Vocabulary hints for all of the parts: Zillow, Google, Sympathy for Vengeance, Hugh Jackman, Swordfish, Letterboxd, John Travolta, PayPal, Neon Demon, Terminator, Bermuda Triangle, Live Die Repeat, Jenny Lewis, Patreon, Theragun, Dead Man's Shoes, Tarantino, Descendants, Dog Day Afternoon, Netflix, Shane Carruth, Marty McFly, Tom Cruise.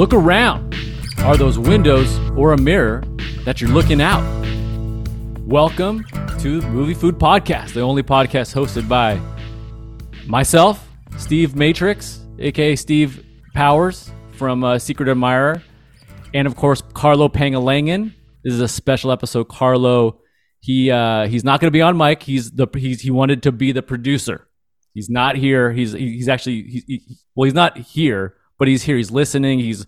Look around. Are those windows or a mirror that you're looking out? Welcome to the Movie Food Podcast, the only podcast hosted by myself, Steve Matrix, aka Steve Powers from Secret Admirer, and of course Carlo Pangalangan. This is a special episode. Carlo, he's not going to be on mic. He wanted to be the producer. He's not here. He's not here, but he's here. He's listening. He's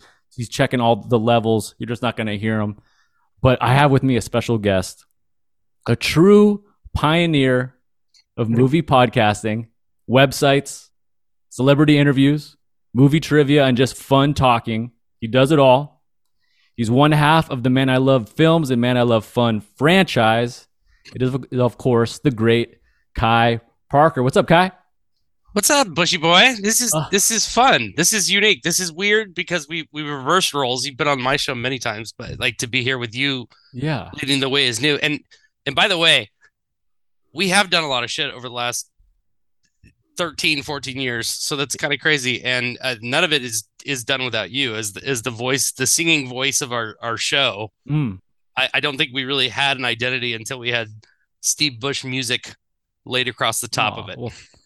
checking all the levels. You're just not going to hear him. But I have with me a special guest, a true pioneer of movie podcasting, websites, celebrity interviews, movie trivia, and just fun talking. He does it all. He's one half of the Man I Love Films and Man I Love Fun franchise. It is, of course, the great Kai Parker. What's up, Kai? What's up, Bushy boy? This is fun. This is unique. This is weird because we reverse roles. You've been on my show many times, but like to be here with you, yeah, leading the way is new. And by the way, we have done a lot of shit over the last 13, 14 years, so that's kind of crazy. And none of it is done without you as the voice, the singing voice of our show. Mm. I don't think we really had an identity until we had Steve Bush music laid across the top of it.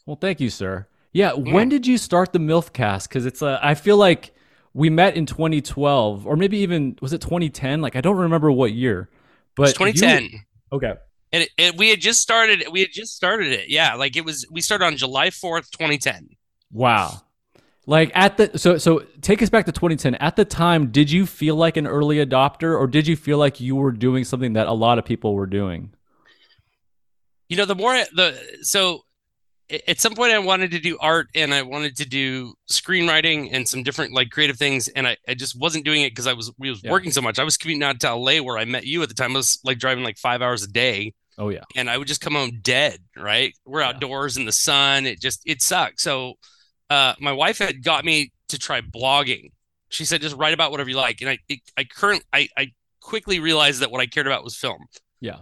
Well, thank you, sir. Yeah. When did you start the MILFcast? Because it's I feel like we met in 2012, or maybe even was it 2010? Like I don't remember what year, but it was 2010. Okay. And we had just started it. Yeah. Like we started on July 4th, 2010. Wow. Like so take us back to 2010. At the time, did you feel like an early adopter, or did you feel like you were doing something that a lot of people were doing? You know, at some point I wanted to do art and I wanted to do screenwriting and some different like creative things. And I just wasn't doing it because we was working so much. I was commuting out to LA where I met you at the time. I was like driving like 5 hours a day. Oh yeah. And I would just come home dead. Right. We're outdoors in the sun. It sucked. So my wife had got me to try blogging. She said, just write about whatever you like. And I quickly realized that what I cared about was film. Yeah.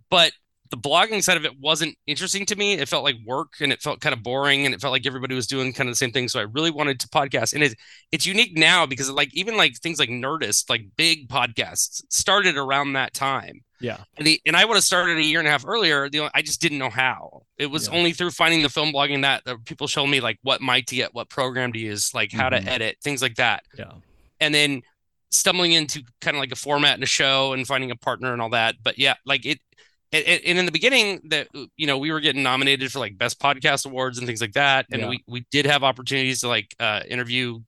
But the blogging side of it wasn't interesting to me. It felt like work and it felt kind of boring and it felt like everybody was doing kind of the same thing. So I really wanted to podcast. And it's unique now because like even like things like Nerdist, like big podcasts started around that time. Yeah. And I would have started a year and a half earlier. I just didn't know how. It was only through finding the film blogging that people showed me like what mic to get, what program to use, like how to edit, things like that. Yeah. And then stumbling into kind of like a format and a show and finding a partner and all that. But yeah, like it. And in the beginning, that you know, we were getting nominated for like best podcast awards and things like that, and we did have opportunities to like interview,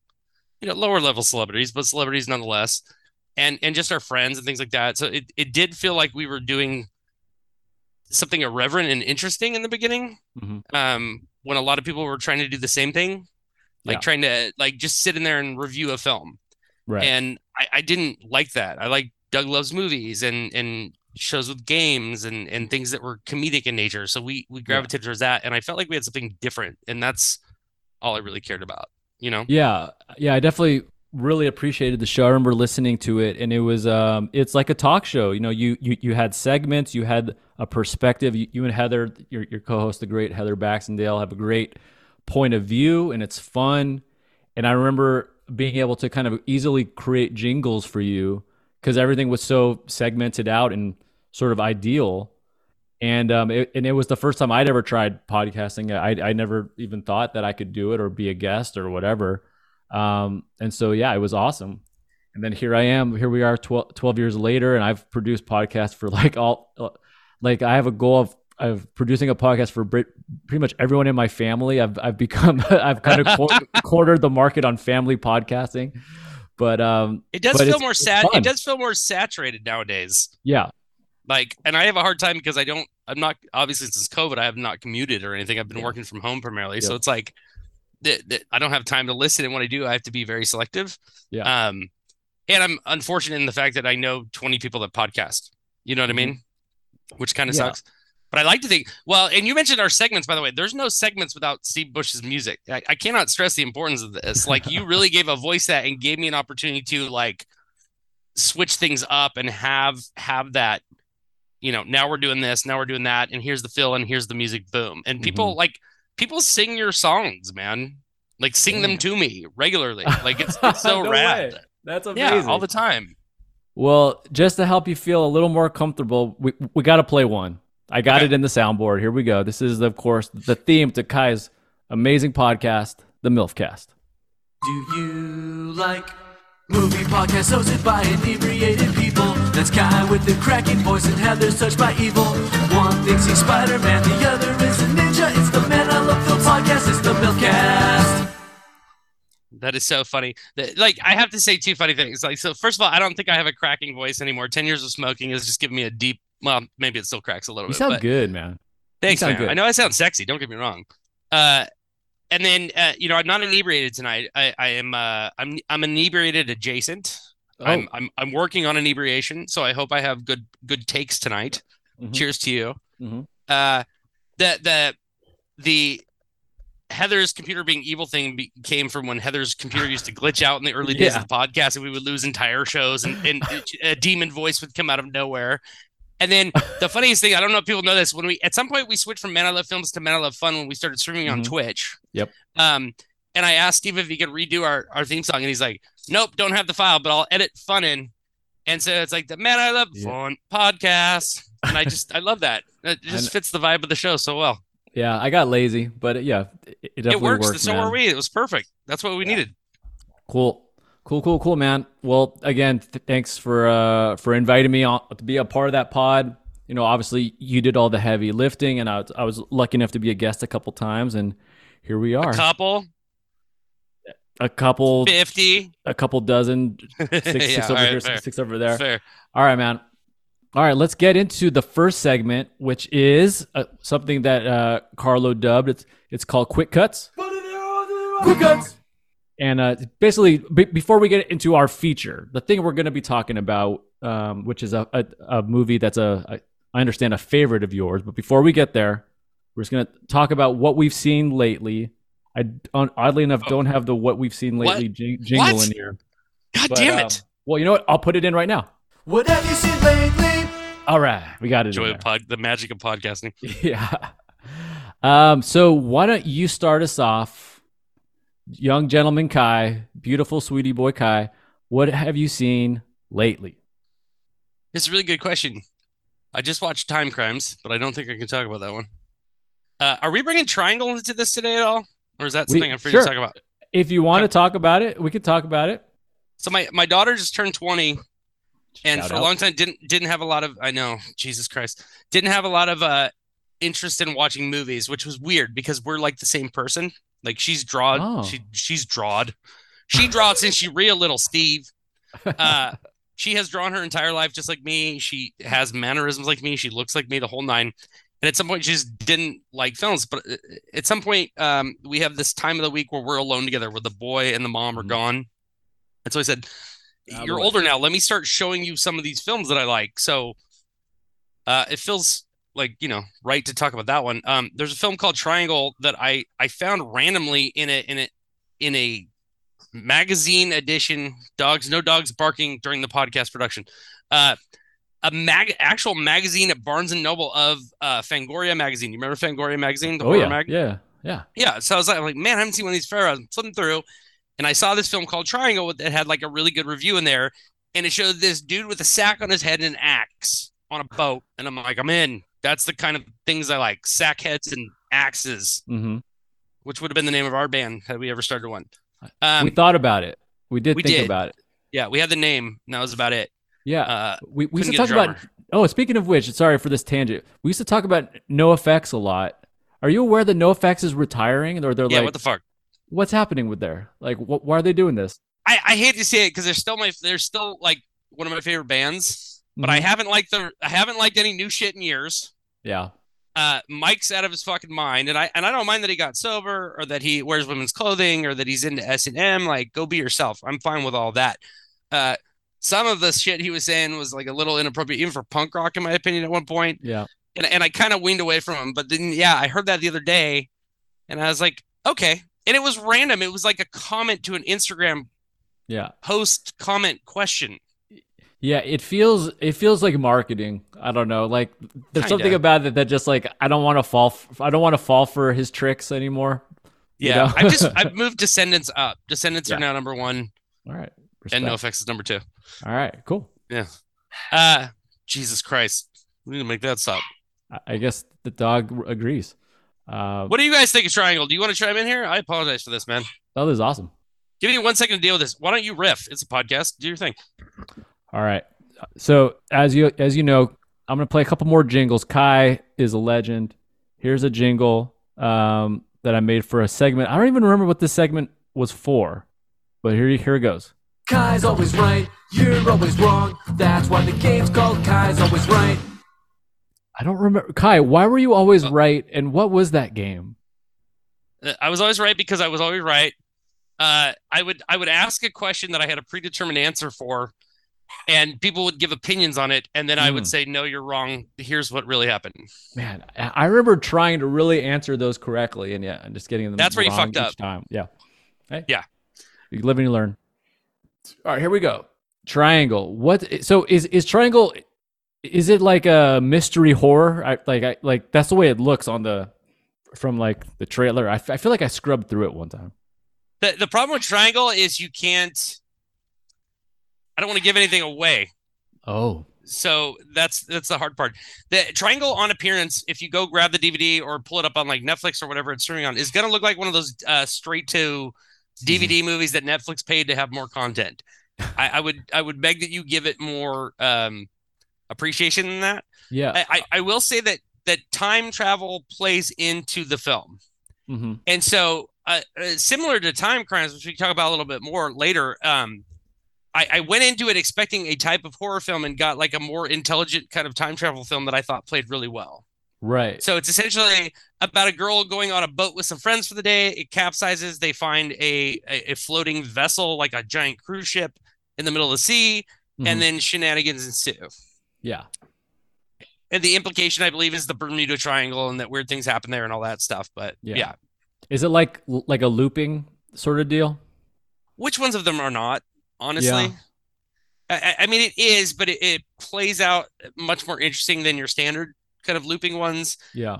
you know, lower level celebrities, but celebrities nonetheless, and just our friends and things like that. So it did feel like we were doing something irreverent and interesting in the beginning, when a lot of people were trying to do the same thing, like trying to like just sit in there and review a film, right? And I didn't like that. I like Doug Loves Movies and shows with games and things that were comedic in nature. So we gravitated towards that. And I felt like we had something different. And that's all I really cared about, you know? Yeah. Yeah. I definitely really appreciated the show. I remember listening to it and it was, it's like a talk show. You know, you had segments, you had a perspective, you and Heather, your co-host, the great Heather Baxendale, have a great point of view and it's fun. And I remember being able to kind of easily create jingles for you because everything was so segmented out and sort of ideal. And it was the first time I'd ever tried podcasting. I never even thought that I could do it or be a guest or whatever. And so, yeah, it was awesome. And then here I am. Here we are 12 years later, and I've produced podcasts for like all... like I have a goal of producing a podcast for pretty much everyone in my family. I've kind of quartered the market on family podcasting. But it does feel more saturated nowadays. Yeah. Like, and I have a hard time because I'm not obviously since COVID, I have not commuted or anything. I've been working from home primarily. Yeah. So it's like, I don't have time to listen. And when I do, I have to be very selective. Yeah. And I'm unfortunate in the fact that I know 20 people that podcast, you know what I mean? Which kind of sucks, but I like to think, well, and you mentioned our segments, by the way, there's no segments without Steve Bush's music. I cannot stress the importance of this. Like you really gave a voice that and gave me an opportunity to like switch things up and have that, you know, now we're doing this, now we're doing that, and here's the fill and here's the music, boom. And people sing your songs, man. Like, sing them to me regularly. Like, it's so rad. That's amazing. Yeah, all the time. Well, just to help you feel a little more comfortable, we got to play one. I got it in the soundboard. Here we go. This is, of course, the theme to Kai's amazing podcast, the MILFcast. Do you like movie podcasts hosted by inebriated people? That's Kai with the cracking voice and Heather's touched by evil. One thinks he's Spider-Man, the other is a ninja. It's the Man I Love Films Podcast. It's the MILFcast. That is so funny. Like, I have to say two funny things. Like, so first of all, I don't think I have a cracking voice anymore. 10 years of smoking has just given me a deep. Well, maybe it still cracks a little bit. You sound good, man. Thanks, man. Good. I know I sound sexy. Don't get me wrong. And then you know, I'm not inebriated tonight. I am. I'm inebriated adjacent. Oh. I'm working on inebriation, so I hope I have good takes tonight. Mm-hmm. Cheers to you. Mm-hmm. The Heather's computer being evil thing came from when Heather's computer used to glitch out in the early days of the podcast, and we would lose entire shows, and a demon voice would come out of nowhere. And then the funniest thing, I don't know if people know this, when we at some point we switched from Man I Love Films to Man I Love Fun when we started streaming on Twitch. Yep. And I asked Steve if he could redo our theme song, and he's like, "Nope, don't have the file, but I'll edit fun in." And so it's like the Man I Love Fun podcast, and I love that. It just fits the vibe of the show so well. Yeah, I got lazy, but yeah, it definitely works. So were we. It was perfect. That's what we needed. Cool, man. Well, again, thanks for inviting me on, to be a part of that pod. You know, obviously, you did all the heavy lifting, and I was lucky enough to be a guest a couple times, and here we are. A couple, 50, a couple dozen, six over there. Fair. All right, man. All right, let's get into the first segment, which is something that Carlo dubbed. It's called Quick Cuts. Quick Cuts. And basically, before we get into our feature, the thing we're going to be talking about, which is a movie that's I understand a favorite of yours. But before we get there, we're just going to talk about what we've seen lately. I oddly enough don't have the "what we've seen lately" jingle in here. God damn it! Well, you know what? I'll put it in right now. What have you seen lately? All right, we got it. Enjoy the magic of podcasting. Yeah. So why don't you start us off, young gentleman Kai, beautiful sweetie boy Kai? What have you seen lately? It's a really good question. I just watched Time Crimes, but I don't think I can talk about that one. Are we bringing Triangle into this today at all, or is that something I'm free to talk about? If you want to talk about it, we could talk about it. So my daughter just turned 20. And for a long time, didn't have a lot of, I know, Jesus Christ, didn't have a lot of interest in watching movies, which was weird because we're like the same person. Like she's drawed, she's drawed. She drawed since she real little, Steve. She has drawn her entire life just like me. She has mannerisms like me. She looks like me, the whole nine. And at some point, she just didn't like films. But at some point, we have this time of the week where we're alone together, where the boy and the mom are gone. And so I said, "You're older now. Let me start showing you some of these films that I like." So it feels like, you know, right to talk about that one. There's a film called Triangle that I found randomly in a magazine edition. No dogs barking during the podcast production. Actual magazine at Barnes and Noble of Fangoria magazine. You remember Fangoria magazine? Yeah. So I was like, man, I haven't seen one of these forever. I was flipping through. And I saw this film called Triangle that had like a really good review in there. And it showed this dude with a sack on his head and an axe on a boat. And I'm like, I'm in. That's the kind of things I like. Sack heads and axes, which would have been the name of our band had we ever started one. We thought about it. We did think about it. Yeah, we had the name. And that was about it. Yeah. We used to talk about, speaking of which, sorry for this tangent. We used to talk about NoFX a lot. Are you aware that NoFX is retiring? Or they're what the fuck? What's happening with there? Like, why are they doing this? I hate to say it because they're still like one of my favorite bands, but I haven't liked any new shit in years. Yeah. Mike's out of his fucking mind, and I don't mind that he got sober or that he wears women's clothing or that he's into S&M. Like, go be yourself. I'm fine with all that. Some of the shit he was saying was like a little inappropriate, even for punk rock, in my opinion, at one point. Yeah. And I kind of weaned away from him, but then I heard that the other day, and I was like, okay. And it was random. It was like a comment to an Instagram post comment question. Yeah, it feels like marketing. I don't know. Like there's something about it that just like I don't want to fall for his tricks anymore. Yeah, you know? I've moved Descendants up. Descendants are now number one. All right. Respect. And NoFX is number two. All right, cool. Yeah. Jesus Christ. We need to make that stop. I guess the dog agrees. What do you guys think of Triangle? Do you want to chime in here? I apologize for this, man. Oh, this is awesome. Give me 1 second to deal with this. Why don't you riff? It's a podcast. Do your thing. All right. So as you know, I'm going to play a couple more jingles. Kai is a legend. Here's a jingle that I made for a segment. I don't even remember what this segment was for, but here it goes. Kai's always right. You're always wrong. That's why the game's called Kai's Always Right. I don't remember. Kai, why were you always right? And what was that game? I was always right because I was always right. I would ask a question that I had a predetermined answer for, and people would give opinions on it. And then I would say, no, you're wrong. Here's what really happened. Man, I remember trying to really answer those correctly. And yeah, I'm just getting them. That's where you fucked up. Time. Yeah. Hey, yeah. You live and you learn. All right, here we go. Triangle. What? So is Triangle, is it like a mystery horror? I that's the way it looks from like the trailer. I feel like I scrubbed through it one time. The problem with Triangle is you can't, I don't want to give anything away. Oh. So that's the hard part. The Triangle on appearance, if you go grab the DVD or pull it up on like Netflix or whatever it's streaming on, is going to look like one of those straight to DVD movies that Netflix paid to have more content. I would beg that you give it more appreciation than that. Yeah. I will say that time travel plays into the film. Mm-hmm. And so similar to Time Crimes, which we can talk about a little bit more later, I went into it expecting a type of horror film and got like a more intelligent kind of time travel film that I thought played really well. Right. So it's essentially about a girl going on a boat with some friends for the day. It capsizes. They find a floating vessel, like a giant cruise ship in the middle of the sea. Mm-hmm. And then shenanigans ensue. Yeah. And the implication, I believe, is the Bermuda Triangle and that weird things happen there and all that stuff. But yeah. Is it like a looping sort of deal? Which ones of them are not, honestly? Yeah. I mean, it is, but it plays out much more interesting than your standard kind of looping ones. Yeah.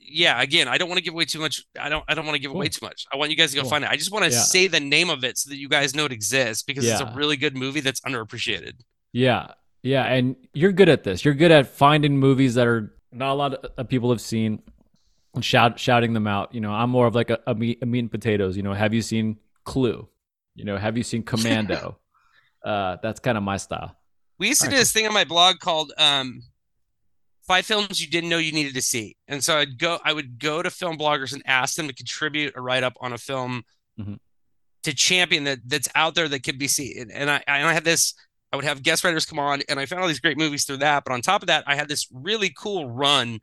Yeah. Again, I don't want to give away too much. I don't want to give away too much. I want you guys to go find it. I just want to say the name of it so that you guys know it exists, because it's a really good movie that's underappreciated. Yeah. Yeah. And you're good at this. You're good at finding movies that are not a lot of people have seen and shouting them out. You know, I'm more of like a meat and potatoes. You know, have you seen Clue? You know, have you seen Commando? That's kind of my style. We used to do this thing on my blog called 5 films you didn't know you needed to see. And so I would go to film bloggers and ask them to contribute a write-up on a film to champion that's out there that could be seen. And I would have guest writers come on, and I found all these great movies through that. But on top of that, I had this really cool run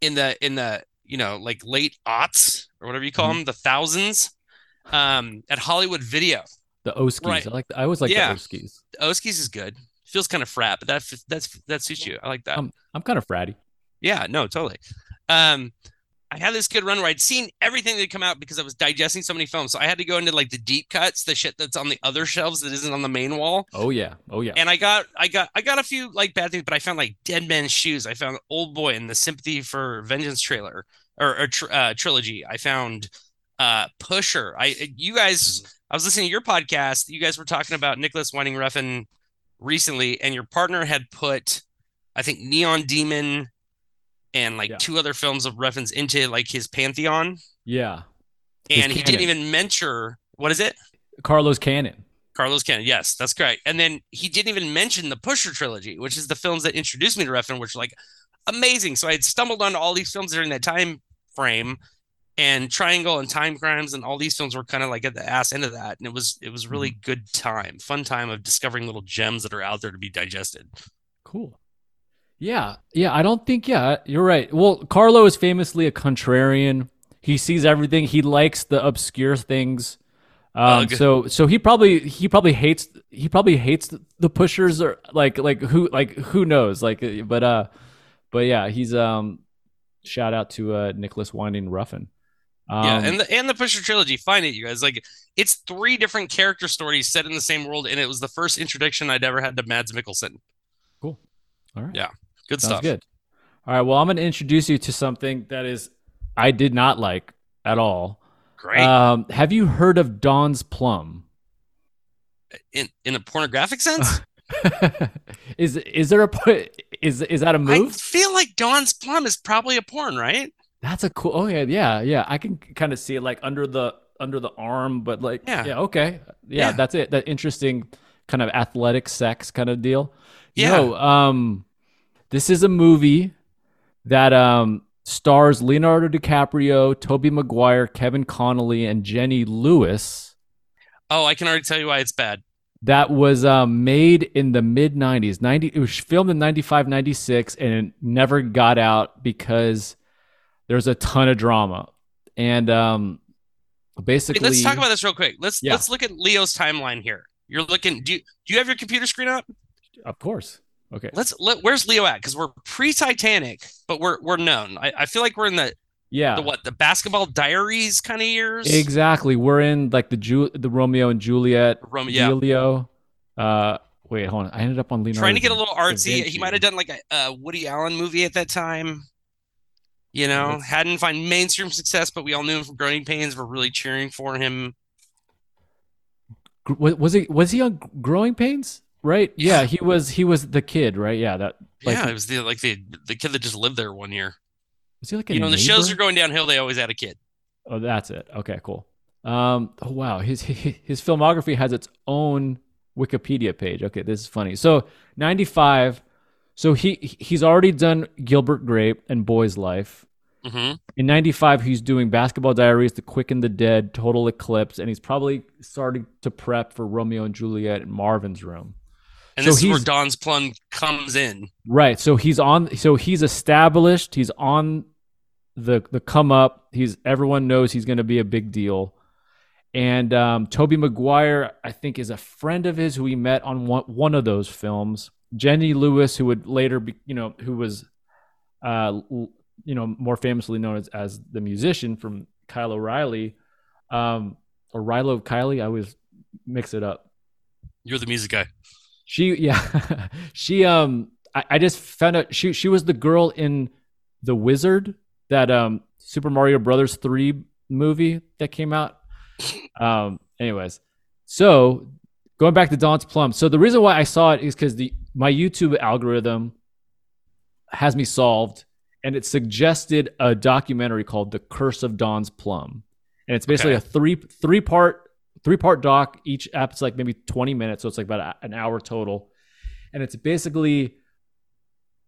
in the you know, like late aughts or whatever you call them, the thousands, at Hollywood Video. The Oskies. Right. I always like the Oskies. The Oskies is good. Feels kind of frat, but that suits you. I like that. I'm kind of fratty. Yeah, no, totally. I had this good run where I'd seen everything that had come out because I was digesting so many films. So I had to go into like the deep cuts, the shit that's on the other shelves that isn't on the main wall. Oh yeah. And I got a few like bad things, but I found like Dead Man's Shoes. I found Old Boy and the Sympathy for Vengeance trailer or trilogy. I found Pusher. I was listening to your podcast. You guys were talking about Nicholas Winding Refn recently, and your partner had put, I think, Neon Demon and like 2 other films of Refn's into like his pantheon. Yeah. And he didn't even mention, what is it? Carlos Cannon. Yes, that's correct. And then he didn't even mention the Pusher trilogy, which is the films that introduced me to Refn, which are like amazing. So I had stumbled onto all these films during that time frame, and Triangle and Time Crimes and all these films were kind of like at the ass end of that. And it was really good time, fun time of discovering little gems that are out there to be digested. Cool. Yeah. Yeah. I don't think you're right. Well, Carlo is famously a contrarian. He sees everything. He likes the obscure things. So he probably hates the Pushers, or who knows? But yeah, he's, shout out to Nicholas Winding Refn. And the Pusher trilogy, find it, you guys. Like, it's 3 different character stories set in the same world, and it was the first introduction I'd ever had to Mads Mikkelsen. Cool. All right. Yeah. Good stuff. Sounds good. All right. Well, I'm going to introduce you to something that is I did not like at all. Great. Have you heard of Don's Plum? In a pornographic sense? Is that a move? I feel like Don's Plum is probably a porn, right? That's a cool. Oh yeah, yeah, yeah. I can kind of see it like under the arm, but like yeah okay, yeah, that's it. That interesting kind of athletic sex kind of deal. Yeah. No, this is a movie that stars Leonardo DiCaprio, Tobey Maguire, Kevin Connolly, and Jenny Lewis. Oh, I can already tell you why it's bad. That was made in the mid-90s. It was filmed in 95, 96, and it never got out because there's a ton of drama. And basically... Wait, let's talk about this real quick. Let's look at Leo's timeline here. You're looking... Do you have your computer screen up? Of course. Okay. Where's Leo at? Because we're pre-Titanic, but we're known. I feel like we're in the... Yeah. The Basketball Diaries kind of years? Exactly. We're in like the Romeo and Juliet. Romeo. Wait, hold on. I ended up on Leonardo. Trying to get a little artsy. He might have done like a Woody Allen movie at that time. You know, hadn't found mainstream success, but we all knew him from Growing Pains. We're really cheering for him. Was he on Growing Pains? Right? Yeah, he was the kid, right? Yeah, that. Like, yeah, it was the kid that just lived there one year. Was he like a neighbor? The shows are going downhill, they always had a kid. Oh, that's it. Okay, cool. Oh wow, his filmography has its own Wikipedia page. Okay, this is funny. So 95. So he's already done Gilbert Grape and Boy's Life. Mm-hmm. In 95, he's doing Basketball Diaries, The Quick and the Dead, Total Eclipse, and he's probably starting to prep for Romeo and Juliet and Marvin's Room. And so this is where Don's Plum comes in. Right. So he's established. He's on the come up. Everyone knows he's going to be a big deal. And Tobey Maguire, I think, is a friend of his who he met on one of those films. Jenny Lewis, who would later be, who was, more famously known as the musician from Kyle O'Reilly, or Rilo Kiley. I always mix it up. You're the music guy. I just found out she was the girl in The Wizard, that Super Mario Brothers 3 movie that came out. Anyways, so going back to Don's Plum. So the reason why I saw it is because my YouTube algorithm has me solved, and it suggested a documentary called The Curse of Don's Plum, and it's basically a three-part doc. Each app's like maybe 20 minutes, so it's like about an hour total, and it's basically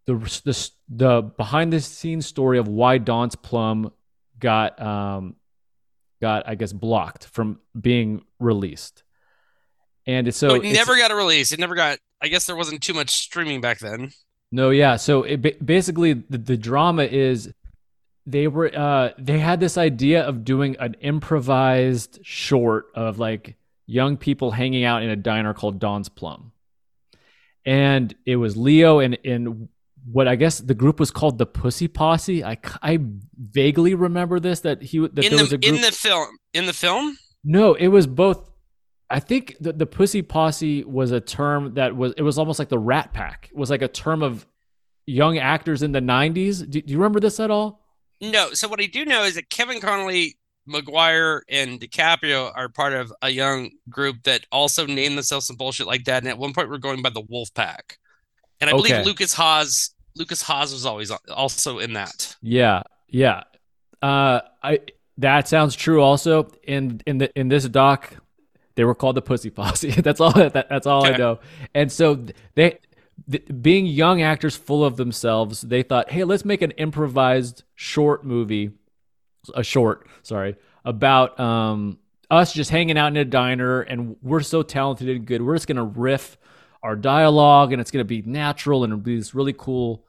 the behind the scenes story of why Don's Plum got I guess blocked from being released, and so it never got a release. It never got. I guess there wasn't too much streaming back then. No, yeah. So it basically the drama is they had this idea of doing an improvised short of like young people hanging out in a diner called Don's Plum. And it was Leo and what I guess the group was called the Pussy Posse. I vaguely remember this, that there was a group. In the film? No, it was both. I think the Pussy Posse was a term it was almost like the Rat Pack. It was like a term of young actors in the 90s. Do you remember this at all? No. So what I do know is that Kevin Connolly, Maguire, and DiCaprio are part of a young group that also named themselves some bullshit like that. And at one point we're going by the Wolf Pack. And I believe Lucas Haas was always also in that. Yeah. Yeah. That sounds true also in this doc. They were called the Pussy Posse. That's all I know. And so they being young actors full of themselves, they thought, hey, let's make an improvised short, about us just hanging out in a diner, and we're so talented and good. We're just going to riff our dialogue, and it's going to be natural, and it'll be this really cool.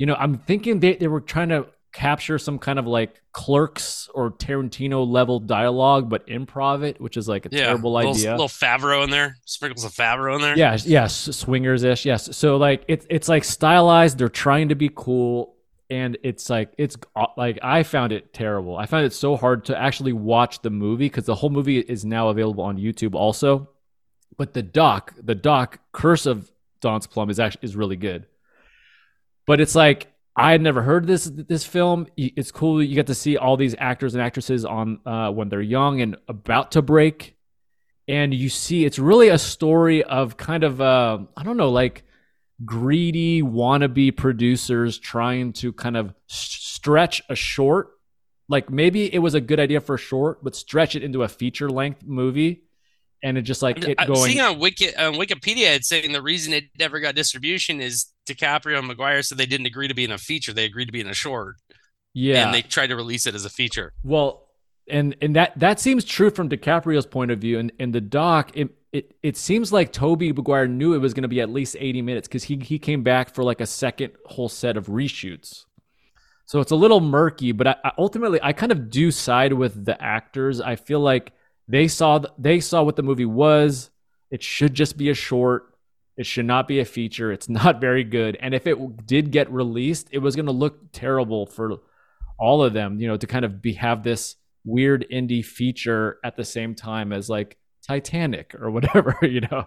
I'm thinking they were trying to capture some kind of like Clerks or Tarantino level dialogue, but improv it, which is like a terrible idea. Little Favreau in there, sprinkles of Favreau in there. Yeah, yes, swingers ish. Yes, so like it's like stylized. They're trying to be cool, and it's like I found it terrible. I found it so hard to actually watch the movie because the whole movie is now available on YouTube also. But the doc Curse of Don's Plum is really good. But it's like I had never heard this film. It's cool that you get to see all these actors and actresses on when they're young and about to break, and you see it's really a story of kind of I don't know, like greedy wannabe producers trying to kind of stretch a short. Like maybe it was a good idea for a short, but stretch it into a feature length movie. And it just like it going. Seeing on Wikipedia, it's saying the reason it never got distribution is DiCaprio and Maguire said they didn't agree to be in a feature; they agreed to be in a short. Yeah, and they tried to release it as a feature. Well, and that seems true from DiCaprio's point of view. And the doc, it seems like Tobey Maguire knew it was going to be at least 80 minutes because he came back for like a second whole set of reshoots. So it's a little murky, but I ultimately I kind of do side with the actors. I feel like. They saw what the movie was. It should just be a short. It should not be a feature. It's not very good. And if it did get released, it was going to look terrible for all of them, you know, to kind of have this weird indie feature at the same time as like Titanic or whatever, you know?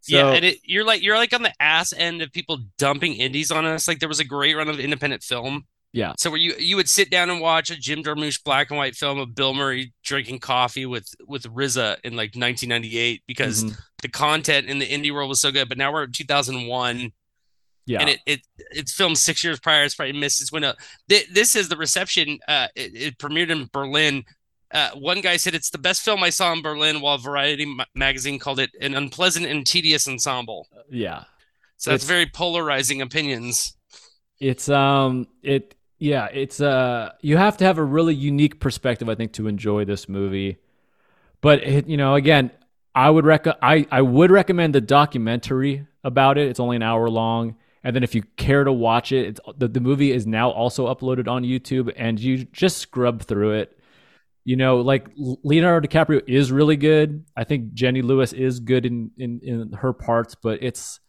So, yeah, and you're like on the ass end of people dumping indies on us. Like there was a great run of independent film. Yeah. So where you would sit down and watch a Jim Jarmusch black and white film of Bill Murray drinking coffee with RZA in like 1998 because the content in the indie world was so good. But now we're in 2001. Yeah. And it's filmed 6 years prior. It's probably missed its window. This is the reception. It premiered in Berlin. One guy said it's the best film I saw in Berlin, while Variety magazine called it an unpleasant and tedious ensemble. Yeah. So that's very polarizing opinions. It's you have to have a really unique perspective, I think, to enjoy this movie. But it, you know, again, I would recommend the documentary about it. It's only an hour long, and then if you care to watch it, the movie is now also uploaded on YouTube, and you just scrub through it. You know, like Leonardo DiCaprio is really good. I think Jenny Lewis is good in her parts, but it's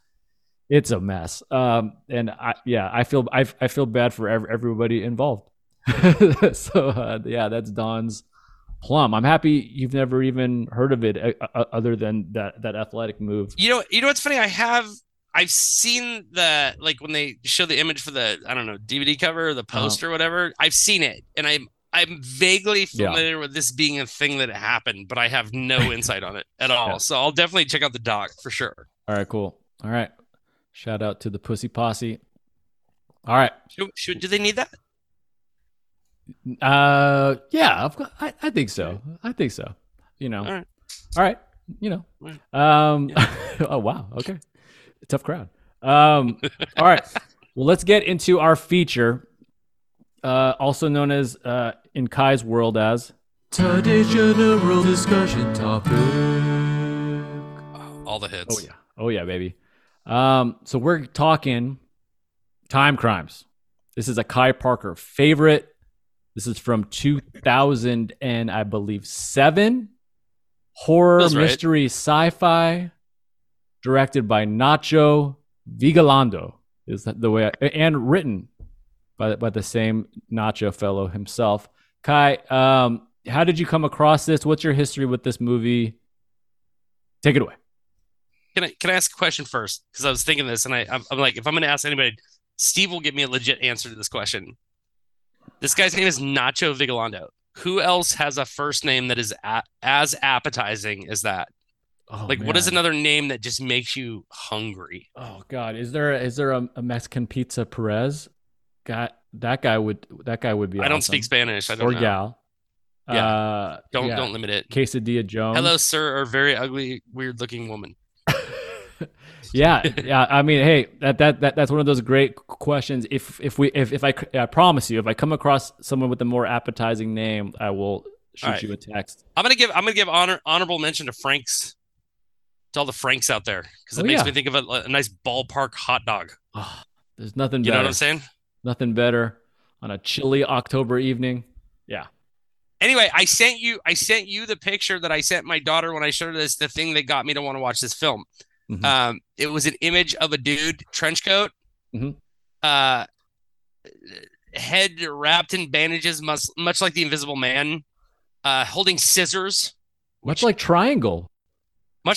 a mess. I feel bad for everybody involved. So that's Don's plum. I'm happy you've never even heard of it other than that athletic move. You know what's funny? I've seen the, like when they show the image for the, I don't know, DVD cover or the poster or whatever, I've seen it, and I'm vaguely familiar with this being a thing that happened, but I have no insight on it at all. Yeah. So I'll definitely check out the doc for sure. All right, cool. All right. Shout out to the Pussy Posse. All right. Do they need that? Yeah, of course. I think so. You know. All right. You know. Yeah. Oh, wow. Okay. Tough crowd. All right. Well, let's get into our feature, also known as, in Kai's world, as Today's General Discussion Topic. All the hits. Oh, yeah, baby. So we're talking Time Crimes. This is a Kai Parker favorite. This is from 2000 and I believe 7. Horror, that's mystery, right. Sci-fi, directed by Nacho Vigalondo. Is that the way? And written by the same Nacho fellow himself. Kai, how did you come across this? What's your history with this movie? Take it away. Can I ask a question first? Because I was thinking this, and I'm like, if I'm going to ask anybody, Steve will give me a legit answer to this question. This guy's name is Nacho Vigalondo. Who else has a first name that is as appetizing as that? Oh, like, man. What is another name that just makes you hungry? Oh God, is there a Mexican pizza Perez? God, that guy would be. I don't awesome. Speak Spanish. I don't or know. Gal. Yeah, don't limit it. Quesadilla Jones. Hello, sir, or very ugly, weird-looking woman. Yeah. I mean, hey, that's one of those great questions. If I promise you, if I come across someone with a more appetizing name, I will shoot you a text. I'm gonna give honorable mention to Franks, to all the Franks out there, because it makes me think of a nice ballpark hot dog. Oh, there's nothing. You better. Know what I'm saying? Nothing better on a chilly October evening. Yeah. Anyway, I sent you the picture that I sent my daughter when I showed her this. The thing that got me to want to watch this film. Mm-hmm. It was an image of a dude, trench coat, head wrapped in bandages, much like the Invisible Man, holding scissors. Much like Triangle. I'm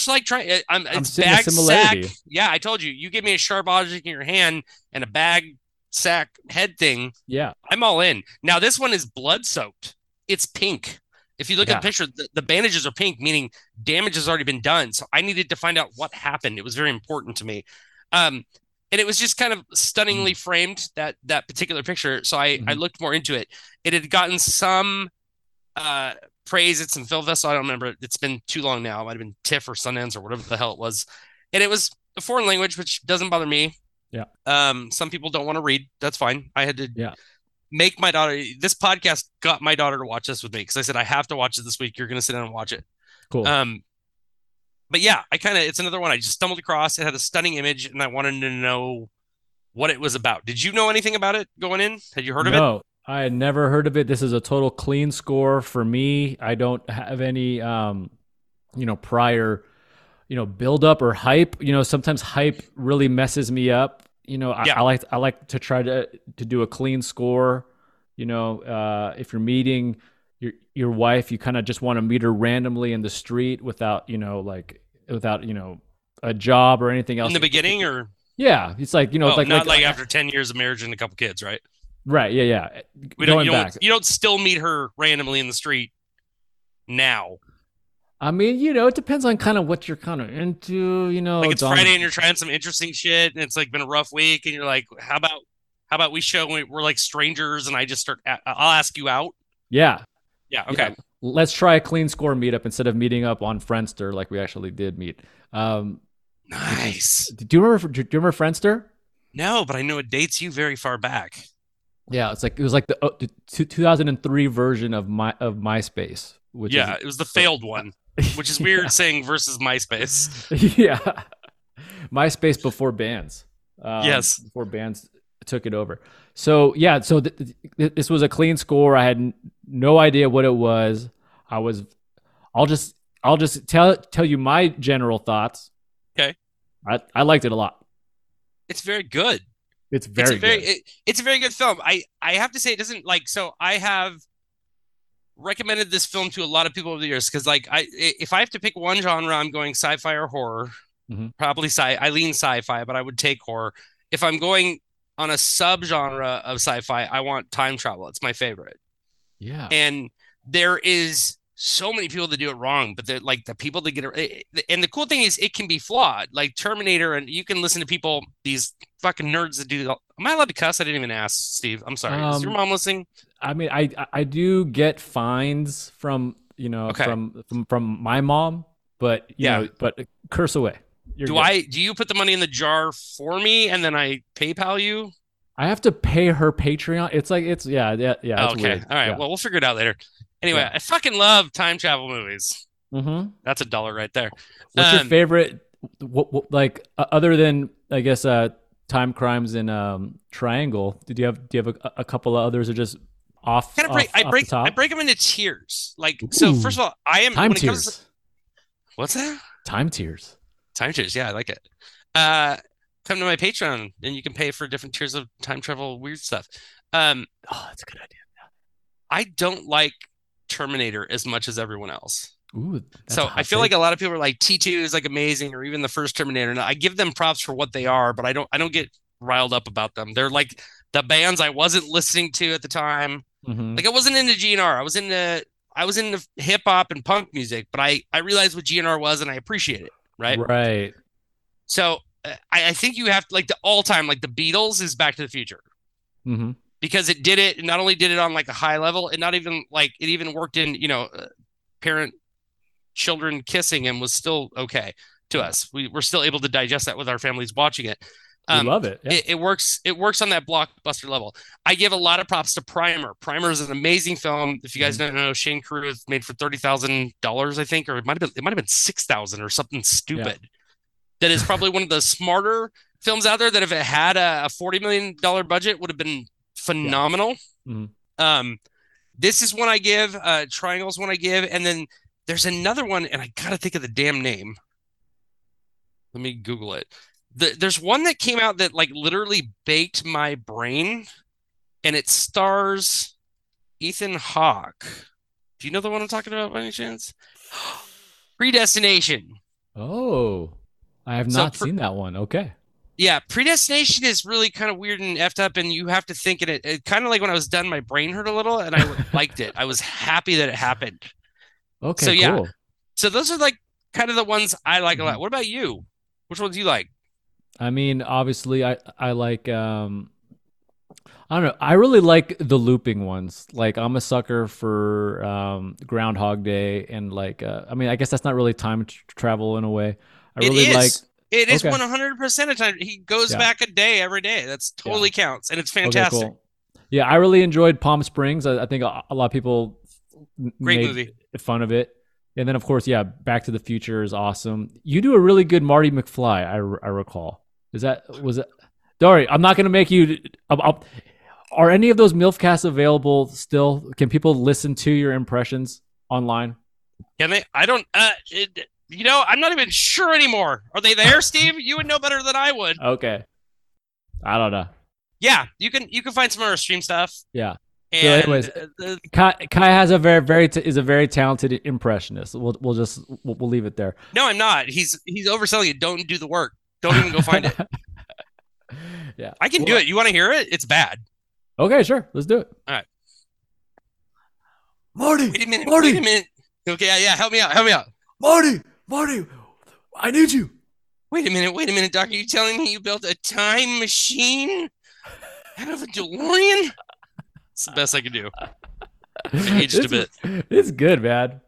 seeing a similarity. Sack. Yeah, I told you. You give me a sharp object in your hand and a bag sack head thing. Yeah, I'm all in. Now this one is blood soaked. It's pink. If you look at the picture, the bandages are pink, meaning damage has already been done. So I needed to find out what happened. It was very important to me. And it was just kind of stunningly framed, that particular picture. So I looked more into it. It had gotten some praise at some film festival. I don't remember. It's been too long now. It might have been TIFF or Sundance or whatever the hell it was. And it was a foreign language, which doesn't bother me. Yeah. Some people don't want to read. That's fine. I had to make my daughter. This podcast got my daughter to watch this with me because I said, I have to watch it this week. You're going to sit down and watch it. Cool. But yeah, it's another one I just stumbled across. It had a stunning image and I wanted to know what it was about. Did you know anything about it going in? Had you heard of it? No, I had never heard of it. This is a total clean score for me. I don't have any, prior, build up or hype. Sometimes hype really messes me up. I like to try to do a clean score. If you're meeting your wife, you kind of just want to meet her randomly in the street without a job or anything else in the beginning, or it's like not like after 10 years of marriage and a couple kids, right? Yeah. You don't still meet her randomly in the street now. I mean, it depends on kind of what you're kind of into. It's Friday and you're trying some interesting shit, and it's like been a rough week, and you're like, how about we show we're like strangers, and I just I'll ask you out. Yeah. Yeah. Okay. Yeah. Let's try a clean score meetup instead of meeting up on Friendster like we actually did meet. Nice. Do you remember Friendster? No, but I know it dates you very far back. Yeah, it was like the 2003 version of MySpace. Which it was the failed one, which is weird saying versus MySpace. Yeah, MySpace before bands. Before bands took it over. So this was a clean score. I had no idea what it was. I'll just tell you my general thoughts. Okay. I liked it a lot. It's very good. It's very good. It's a very good film. I have to say, it doesn't like, so I have recommended this film to a lot of people over the years. Cause like if I have to pick one genre, I'm going sci-fi or horror, probably I lean sci-fi, but I would take horror. If I'm going on a subgenre of sci-fi, I want time travel. It's my favorite. Yeah. And there is so many people that do it wrong, but they're like the people that get it. And the cool thing is it can be flawed, like Terminator. And you can listen to people, these fucking nerds that do. Am I allowed to cuss? I didn't even ask, Steve. I'm sorry. Is your mom listening? I mean, I do get fines from, from my mom, but but curse away. Do you put the money in the jar for me and then I PayPal you? I have to pay her Patreon. It's okay. Weird. All right. Yeah. Well, we'll figure it out later. Anyway, I fucking love time travel movies. Mm-hmm. That's a dollar right there. What's your favorite? Other than I guess Time Crimes and Triangle? Do you have a couple of others that are just off? I break them into tiers. Like, so first of all, I am time tiers. What's that? Time tiers. Time tiers, yeah, I like it. Come to my Patreon and you can pay for different tiers of time travel weird stuff. That's a good idea. I don't like Terminator as much as everyone else. Ooh, so I feel like a lot of people are like T2 is like amazing, or even the first Terminator. And I give them props for what they are, but I don't get riled up about them. They're like the bands I wasn't listening to at the time. Mm-hmm. Like I wasn't into GNR. I was into hip hop and punk music, but I realized what GNR was and I appreciate it. Right. So I think you have to like the all time, like the Beatles is Back to the Future. Mm-hmm. Because it did it, not only did it on like a high level, and not even like it even worked in, parent children kissing and was still okay to us. We were still able to digest that with our families watching it. We love it. Yeah. It works on that blockbuster level. I give a lot of props to Primer. Primer is an amazing film. If you guys don't know, Shane Carruth was made for $30,000, I think, or it might have been $6,000 or something stupid. Yeah. That is probably one of the smarter films out there that if it had a $40 million budget would have been phenomenal. Yeah. Mm-hmm. This is one I give. Triangle's one I give, and then there's another one, and I gotta think of the damn name. Let me Google it. There's one that came out that like literally baked my brain, and it stars Ethan Hawke. Do you know the one I'm talking about by any chance? Predestination. Oh, I have not seen that one. Okay. Yeah, Predestination is really kind of weird and effed up, and you have to think it kind of like when I was done, my brain hurt a little, and I liked it. I was happy that it happened. Okay, so yeah, cool. So those are like kind of the ones I like a lot. What about you? Which ones do you like? I mean, obviously, I like. I don't know. I really like the looping ones. Like, I'm a sucker for Groundhog Day, and like, I mean, I guess that's not really time travel in a way. It is 100% of time. He goes back a day every day. That's totally counts, and it's fantastic. Okay, cool. Yeah, I really enjoyed Palm Springs. I think a lot of people made fun of it. And then, of course, yeah, Back to the Future is awesome. You do a really good Marty McFly, I recall. Was it? Sorry, I'm not going to make you... Are any of those MILFcasts available still? Can people listen to your impressions online? Can they? I don't... You know, I'm not even sure anymore. Are they there, Steve? You would know better than I would. Okay. I don't know. Yeah, you can find some of our stream stuff. Yeah. And so anyways, Kai has a very talented impressionist. We'll leave it there. No, I'm not. He's overselling it. Don't do the work. Don't even go find it. Yeah. I can do it. You want to hear it? It's bad. Okay, sure. Let's do it. All right. Marty. Wait a minute. Okay, yeah, help me out. Marty, I need you. Wait a minute, Doc. Are you telling me you built a time machine out of a DeLorean? It's the best I can do. I aged a bit. It's good, man.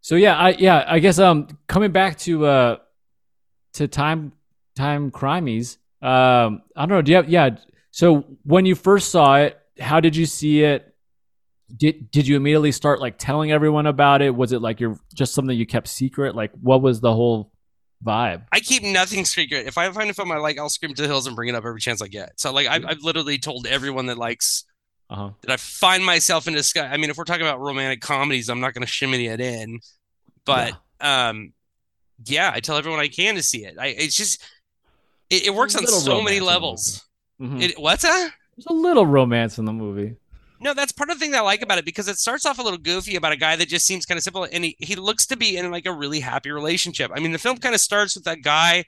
So I guess coming back to time crimes. I don't know. Do you have? Yeah. So when you first saw it, how did you see it? Did you immediately start like telling everyone about it? Was it like you're just something you kept secret? Like, what was the whole vibe? I keep nothing secret. If I find a film I like, I'll scream to the hills and bring it up every chance I get. So like I've literally told everyone that likes that I find myself in disguise. I mean, if we're talking about romantic comedies, I'm not going to shimmy it in, but I tell everyone I can to see it. It works on so many levels. Mm-hmm. There's a little romance in the movie. No, that's part of the thing that I like about it, because it starts off a little goofy about a guy that just seems kind of simple, and he looks to be in like a really happy relationship. I mean, the film kind of starts with that guy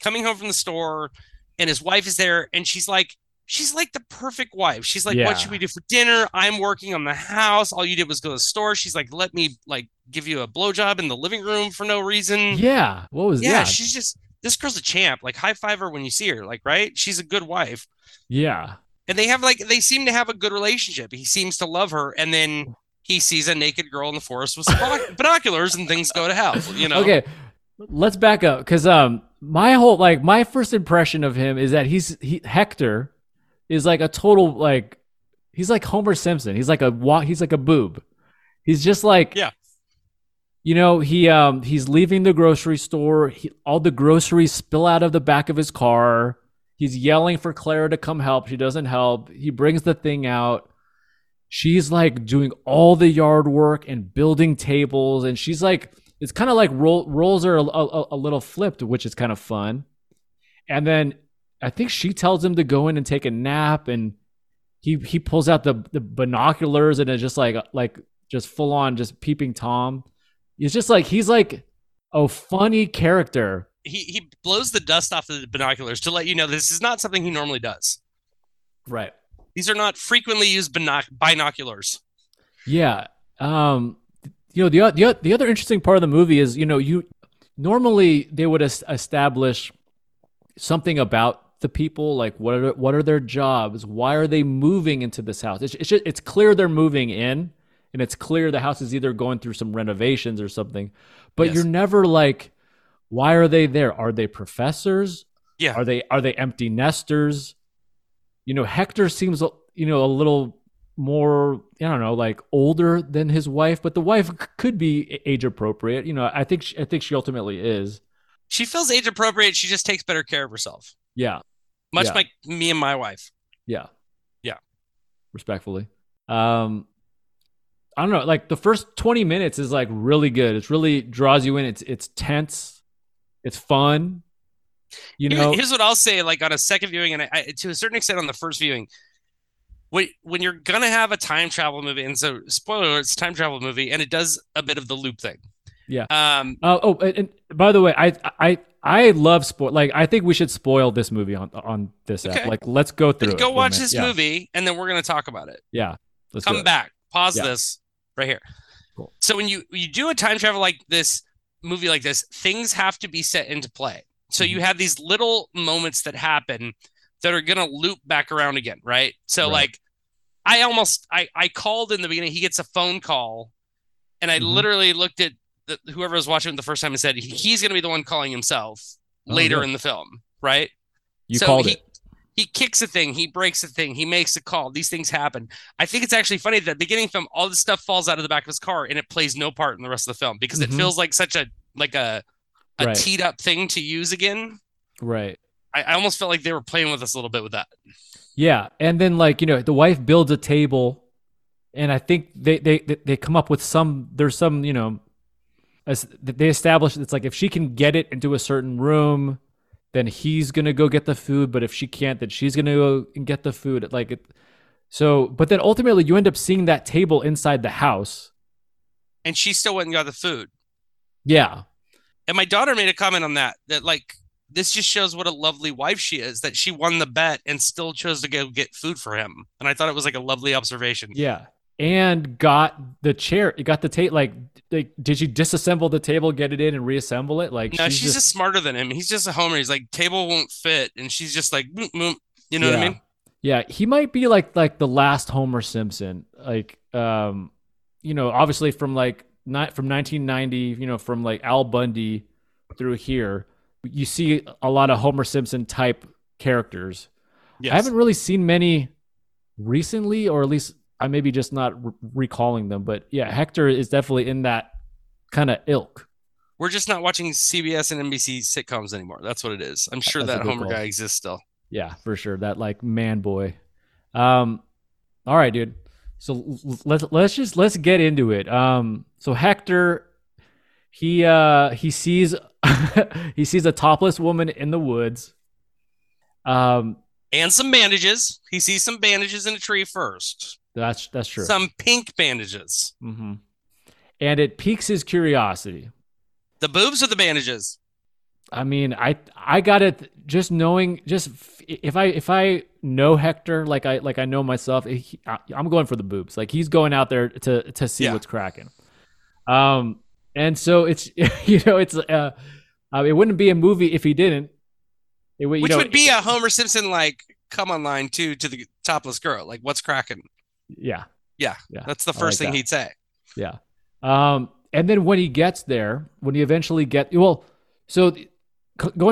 coming home from the store, and his wife is there, and she's like the perfect wife. She's like, what should we do for dinner? I'm working on the house. All you did was go to the store. She's like, let me like give you a blowjob in the living room for no reason. Yeah. What was that? Yeah, she's just, this girl's a champ. Like, high five her when you see her. Like, right? She's a good wife. Yeah. And they seem to have a good relationship. He seems to love her, and then he sees a naked girl in the forest with binoculars, and things go to hell. You know. Okay, let's back up, because my first impression of him is that Hector is like a total like, he's like Homer Simpson. He's like a boob. He's just like You know, he's leaving the grocery store. All the groceries spill out of the back of his car. He's yelling for Clara to come help. She doesn't help. He brings the thing out. She's like doing all the yard work and building tables. And she's like, it's kind of like roles are a little flipped, which is kind of fun. And then I think she tells him to go in and take a nap. And he pulls out the binoculars, and it's just like just full on just peeping Tom. It's just like, he's like a funny character. He blows the dust off of the binoculars to let you know this is not something he normally does. Right. These are not frequently used binoculars. Yeah. You know, the other interesting part of the movie is, you know, you normally they would establish something about the people, like what are their jobs? Why are they moving into this house? It's clear they're moving in, and it's clear the house is either going through some renovations or something. But You're never like, why are they there? Are they professors? Yeah. Are they empty nesters? You know, Hector seems, you know, a little more, I don't know, like older than his wife, but the wife could be age appropriate. You know, I think she ultimately is. She feels age appropriate. She just takes better care of herself. Yeah. Much like me and my wife. Yeah. Yeah. Respectfully. I don't know. Like, the first 20 minutes is like really good. It really draws you in. It's tense. It's fun. You know, here's what I'll say, like on a second viewing, and I to a certain extent on the first viewing, when you're going to have a time travel movie, and so spoiler alert, it's a time travel movie, and it does a bit of the loop thing. Yeah. And by the way, I I love spoil. Like, I think we should spoil this movie on this app. Like, let's go through. Let's go watch this movie, and then we're gonna talk about it. Yeah, let's come back. Pause this right here. Cool. So when you do a time travel like this movie like this, things have to be set into play. So you have these little moments that happen that are gonna loop back around again, right? So like, I called in the beginning. He gets a phone call, and I literally looked at whoever was watching it the first time and said he's going to be the one calling himself later in the film, right? He kicks a thing, he breaks a thing, he makes a call. These things happen. I think it's actually funny that the beginning film, all this stuff falls out of the back of his car and it plays no part in the rest of the film because it feels like such a teed up thing to use again. Right. I almost felt like they were playing with us a little bit with that. Yeah, and then the wife builds a table, and I think they come up with they establish it's like if she can get it into a certain room, then he's gonna go get the food. But if she can't, then she's gonna go and get the food. But then ultimately you end up seeing that table inside the house, and she still went and got the food. Yeah, and my daughter made a comment on that like this just shows what a lovely wife she is, that she won the bet and still chose to go get food for him. And I thought it was like a lovely observation. Yeah. And got the chair. You got the tape. Like, did she disassemble the table, get it in, and reassemble it? Like, no, she's just smarter than him. He's just a homer. He's like, table won't fit, and she's just like, boom, boom. You know what I mean? Yeah, he might be like the last Homer Simpson. Like, obviously from 1990. From like Al Bundy through here, you see a lot of Homer Simpson type characters. Yes. I haven't really seen many recently, or at least. I maybe just not recalling them, but yeah, Hector is definitely in that kind of ilk. We're just not watching CBS and NBC sitcoms anymore. That's what it is. I'm sure that Homer guy exists still. Yeah, for sure. That like man boy. All right, dude. So let's get into it. So Hector, he sees he sees a topless woman in the woods. And some bandages. He sees some bandages in a tree first. That's true. Some pink bandages. Mm-hmm. And it piques his curiosity. The boobs or the bandages? I mean, I got it. Just knowing, if I know Hector, like I know myself, I'm going for the boobs. Like he's going out there to see what's cracking. And so it's it wouldn't be a movie if he didn't. Which would be a Homer Simpson like come online to the topless girl. Like what's cracking? Yeah. That's the first thing he'd say. Yeah. And then when he gets there, when you eventually get, going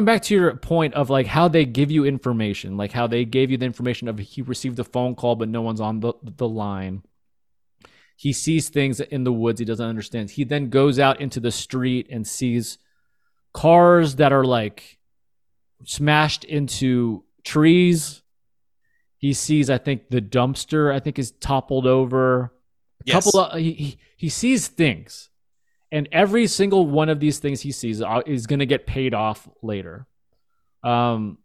back to your point of like how they give you information, like how they gave you the information of he received a phone call, but no one's on the line. He sees things in the woods he doesn't understand. He then goes out into the street and sees cars that are like smashed into trees. He sees, I think, the dumpster, is toppled over. He sees things. And every single one of these things he sees is going to get paid off later. In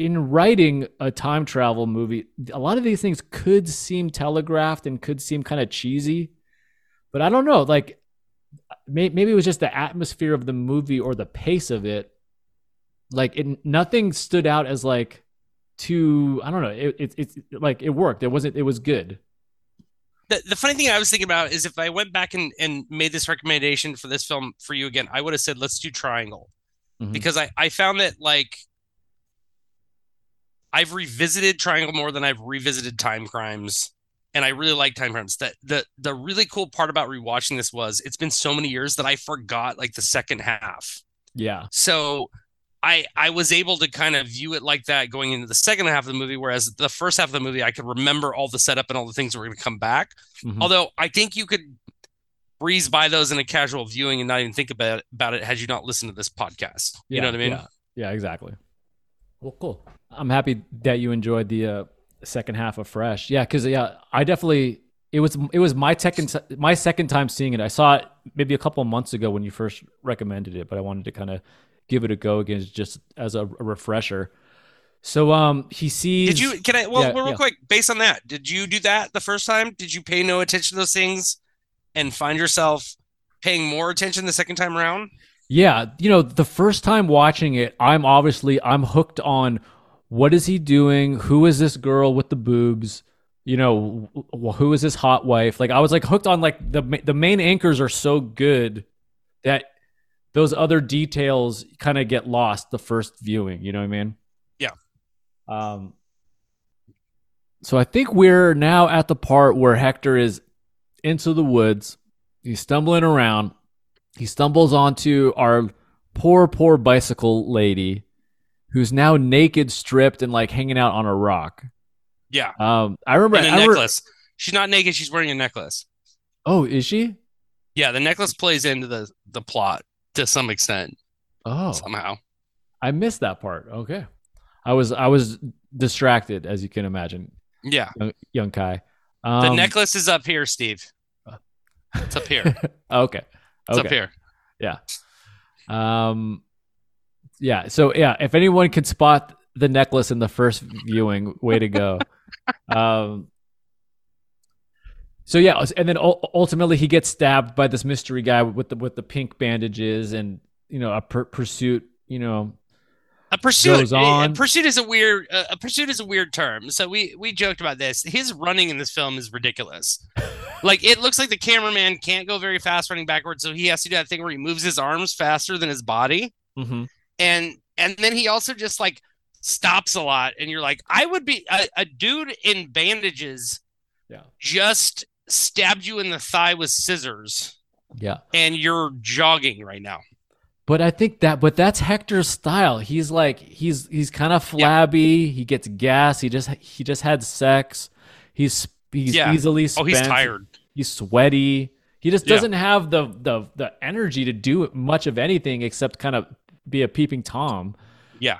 writing a time travel movie, a lot of these things could seem telegraphed and could seem kind of cheesy. But I don't know. Like, maybe it was just the atmosphere of the movie or the pace of it. Like, nothing stood out as like, I don't know. It worked. It was good. The funny thing I was thinking about is if I went back and made this recommendation for this film for you again, I would have said, let's do Triangle. Mm-hmm. Because I found that like I've revisited Triangle more than I've revisited Time Crimes. And I really like Time Crimes. The really cool part about rewatching this was it's been so many years that I forgot like the second half. Yeah. So I was able to kind of view it like that going into the second half of the movie, whereas the first half of the movie, I could remember all the setup and all the things that were going to come back. Mm-hmm. Although I think you could breeze by those in a casual viewing and not even think about it had you not listened to this podcast. Yeah, you know what I mean? Yeah, exactly. Well, cool. I'm happy that you enjoyed the second half of Fresh. Yeah, because I definitely... It was my second time seeing it. I saw it maybe a couple of months ago when you first recommended it, but I wanted to kind of give it a go again just as a refresher. So he sees. Did you? Can I? Well, real quick. Based on that, did you do that the first time? Did you pay no attention to those things and find yourself paying more attention the second time around? Yeah, you know, the first time watching it, I'm hooked on what is he doing? Who is this girl with the boobs? You know, who is this hot wife? Like, I was like hooked on like the main anchors are so good that those other details kind of get lost the first viewing. You know what I mean? Yeah. So I think we're now at the part where Hector is into the woods. He's stumbling around. He stumbles onto our poor, poor bicycle lady who's now naked, stripped, and like hanging out on a rock. Yeah. I remember. And a necklace. She's not naked. She's wearing a necklace. Oh, is she? Yeah. The necklace plays into the plot to some extent. Oh, somehow. I missed that part. Okay. I was distracted, as you can imagine. Yeah. Young Kai. The necklace is up here, Steve. It's up here. Okay. It's okay. Up here. Yeah. Yeah. So, yeah, if anyone can spot the necklace in the first viewing, way to go. So, yeah. And then ultimately he gets stabbed by this mystery guy with the pink bandages and, you know, a pursuit, you know. A pursuit goes on. A pursuit is a weird term. So we joked about this. His running in this film is ridiculous. Like, it looks like the cameraman can't go very fast running backwards, so he has to do that thing where he moves his arms faster than his body. Mm-hmm. And then he also just like stops a lot, and you're like, I would be a dude in bandages. Yeah. Just stabbed you in the thigh with scissors. Yeah. And you're jogging right now. But I think that's Hector's style. He's like, he's kind of flabby. Yeah. He gets gas. He just had sex. He's easily spent. Oh, he's tired. He's sweaty. He just doesn't have the energy to do much of anything except kind of be a peeping Tom. Yeah.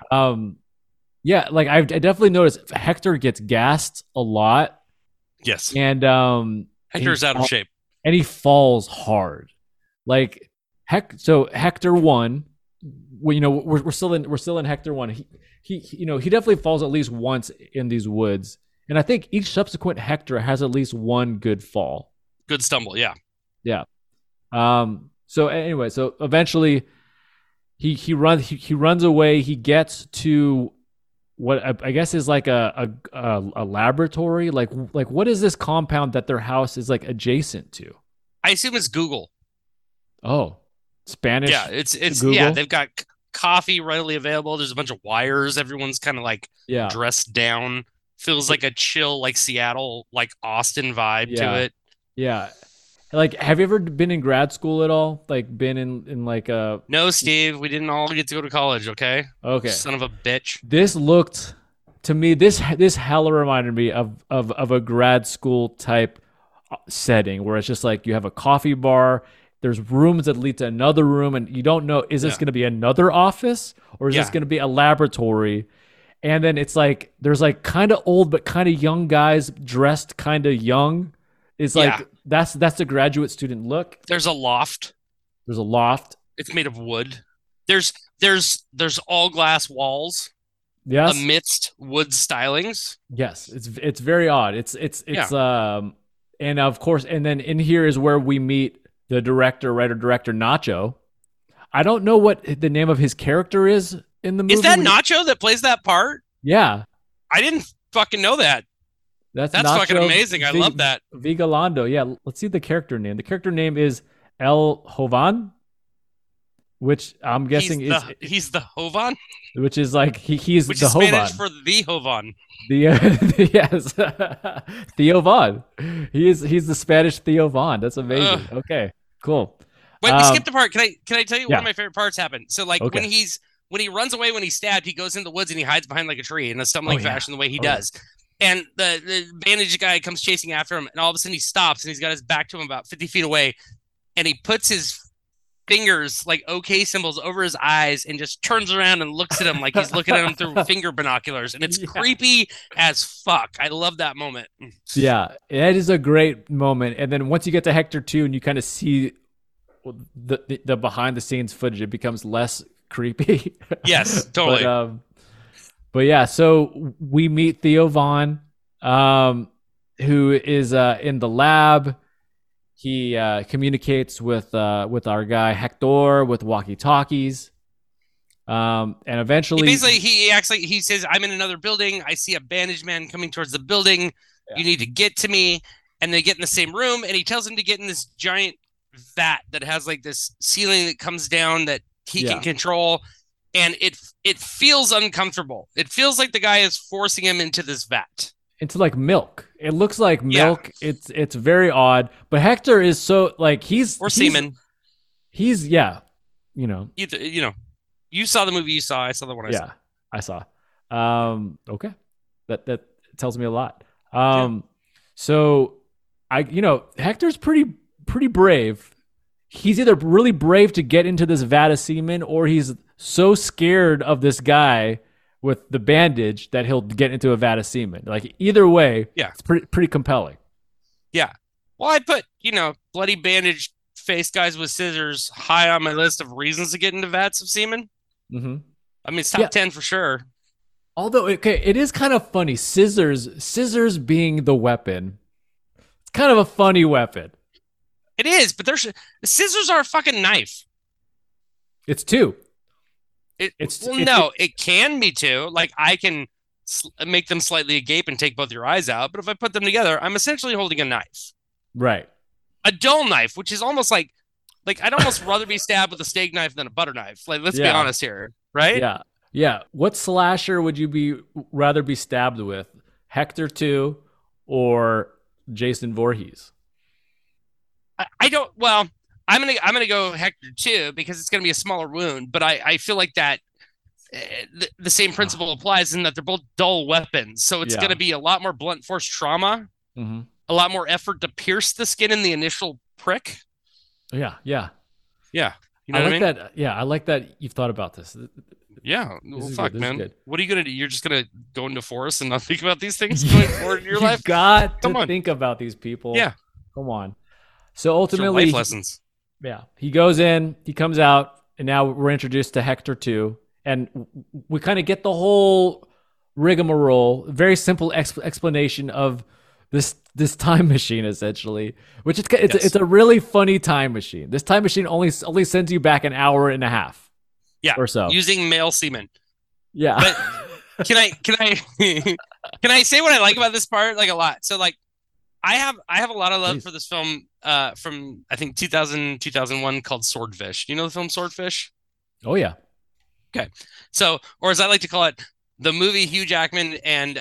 Yeah. Like I definitely noticed Hector gets gassed a lot. Yes. And Hector's out of shape. And he falls hard. Like. So Hector 1, we, you know, we're still in Hector 1. He you know, he definitely falls at least once in these woods, and I think each subsequent Hector has at least one good fall, good stumble, yeah. So anyway, so eventually he runs away. He gets to what I guess is like a laboratory. Like what is this compound that their house is like adjacent to? I assume it's Google. Oh. Spanish. Yeah, it's Google? Yeah, they've got coffee readily available. There's a bunch of wires. Everyone's kind of like dressed down. Feels like a chill, like Seattle, like Austin vibe to it. Yeah. Like, have you ever been in grad school at all? Like, been in like a... No, Steve, we didn't all get to go to college, okay? Okay. Son of a bitch. This looked, to me, this hella reminded me of a grad school type setting where it's just like you have a coffee bar. There's rooms that lead to another room, and you don't know, is this going to be another office or is this going to be a laboratory? And then it's like, there's like kind of old, but kind of young guys dressed kind of young. It's like, that's the graduate student look. There's a loft. It's made of wood. There's all glass walls. Yes. Amidst wood stylings. Yes. It's very odd. And of course, and then in here is where we meet the writer-director Nacho. I don't know what the name of his character is in the movie. Is that Nacho that plays that part? Yeah. I didn't fucking know that. That's Nacho, fucking amazing. I love that. Vigalondo. Yeah. Let's see the character name. The character name is El Joven, which I'm guessing he's the Joven? Which is like, he's the Joven. Which is Spanish for the Joven. Yes. Theo Von. He's the Spanish Theo Von. That's amazing. Okay. Cool. Wait, we skipped the part. Can I tell you one of my favorite parts happened? So like when he runs away, when he's stabbed, he goes into the woods and he hides behind like a tree in a stumbling fashion the way he does. Yeah. And the bandage guy comes chasing after him, and all of a sudden he stops and he's got his back to him about 50 feet away, and he puts his fingers like okay symbols over his eyes and just turns around and looks at him like he's looking at him through finger binoculars, and it's creepy as fuck. I love that moment. Yeah, it is a great moment. And then once you get to Hector 2 and you kind of see the behind the scenes footage, it becomes less creepy. Yes, totally. But yeah, so we meet Theo Von, who is in the lab. He communicates with our guy Hector with walkie-talkies. And eventually, he says, "I'm in another building. I see a bandaged man coming towards the building. Yeah. You need to get to me." And they get in the same room, and he tells him to get in this giant vat that has like this ceiling that comes down that he can control. And it feels uncomfortable. It feels like the guy is forcing him into this vat. It's like milk. It looks like milk. Yeah. It's very odd. But Hector is so like semen. He's You saw the movie you saw. I saw the one I saw. Yeah, I saw. Okay. That tells me a lot. So Hector's pretty brave. He's either really brave to get into this vat of semen, or he's so scared of this guy with the bandage that he'll get into a vat of semen. Like either way, it's pretty compelling. Yeah. Well, I put, bloody bandage face guys with scissors high on my list of reasons to get into vats of semen. Mm-hmm. I mean, it's top 10 for sure. Although, okay, it is kind of funny. Scissors being the weapon. It's kind of a funny weapon. It is, but scissors are a fucking knife. It's two. It can be two. Like I can make them slightly agape and take both your eyes out. But if I put them together, I'm essentially holding a knife. Right. A dull knife, which is almost like I'd almost rather be stabbed with a steak knife than a butter knife. Like, let's be honest here, right? Yeah. Yeah. What slasher would you rather be stabbed with? Hector 2 or Jason Voorhees? I'm gonna go Hector 2 because it's gonna be a smaller wound, but I feel like that the same principle applies in that they're both dull weapons, so it's gonna be a lot more blunt force trauma, a lot more effort to pierce the skin in the initial prick. Yeah. You know what I mean? That. Yeah, I like that you've thought about this. Yeah, well, fuck, man. What are you gonna do? You're just gonna go into forests and not think about these things going forward in your life? Think about these people. Yeah, come on. So ultimately, life lessons. He goes in, he comes out, and now we're introduced to Hector 2. And we kind of get the whole rigmarole, very simple explanation of this time machine, essentially, which it's a really funny time machine. This time machine only sends you back an hour and a half, or so, using male semen. Yeah. But can I say what I like about this part like a lot? So like. I have a lot of love for this film from, I think, 2000, 2001 called Swordfish. Do you know the film Swordfish? Oh, yeah. Okay. So, or as I like to call it, the movie Hugh Jackman and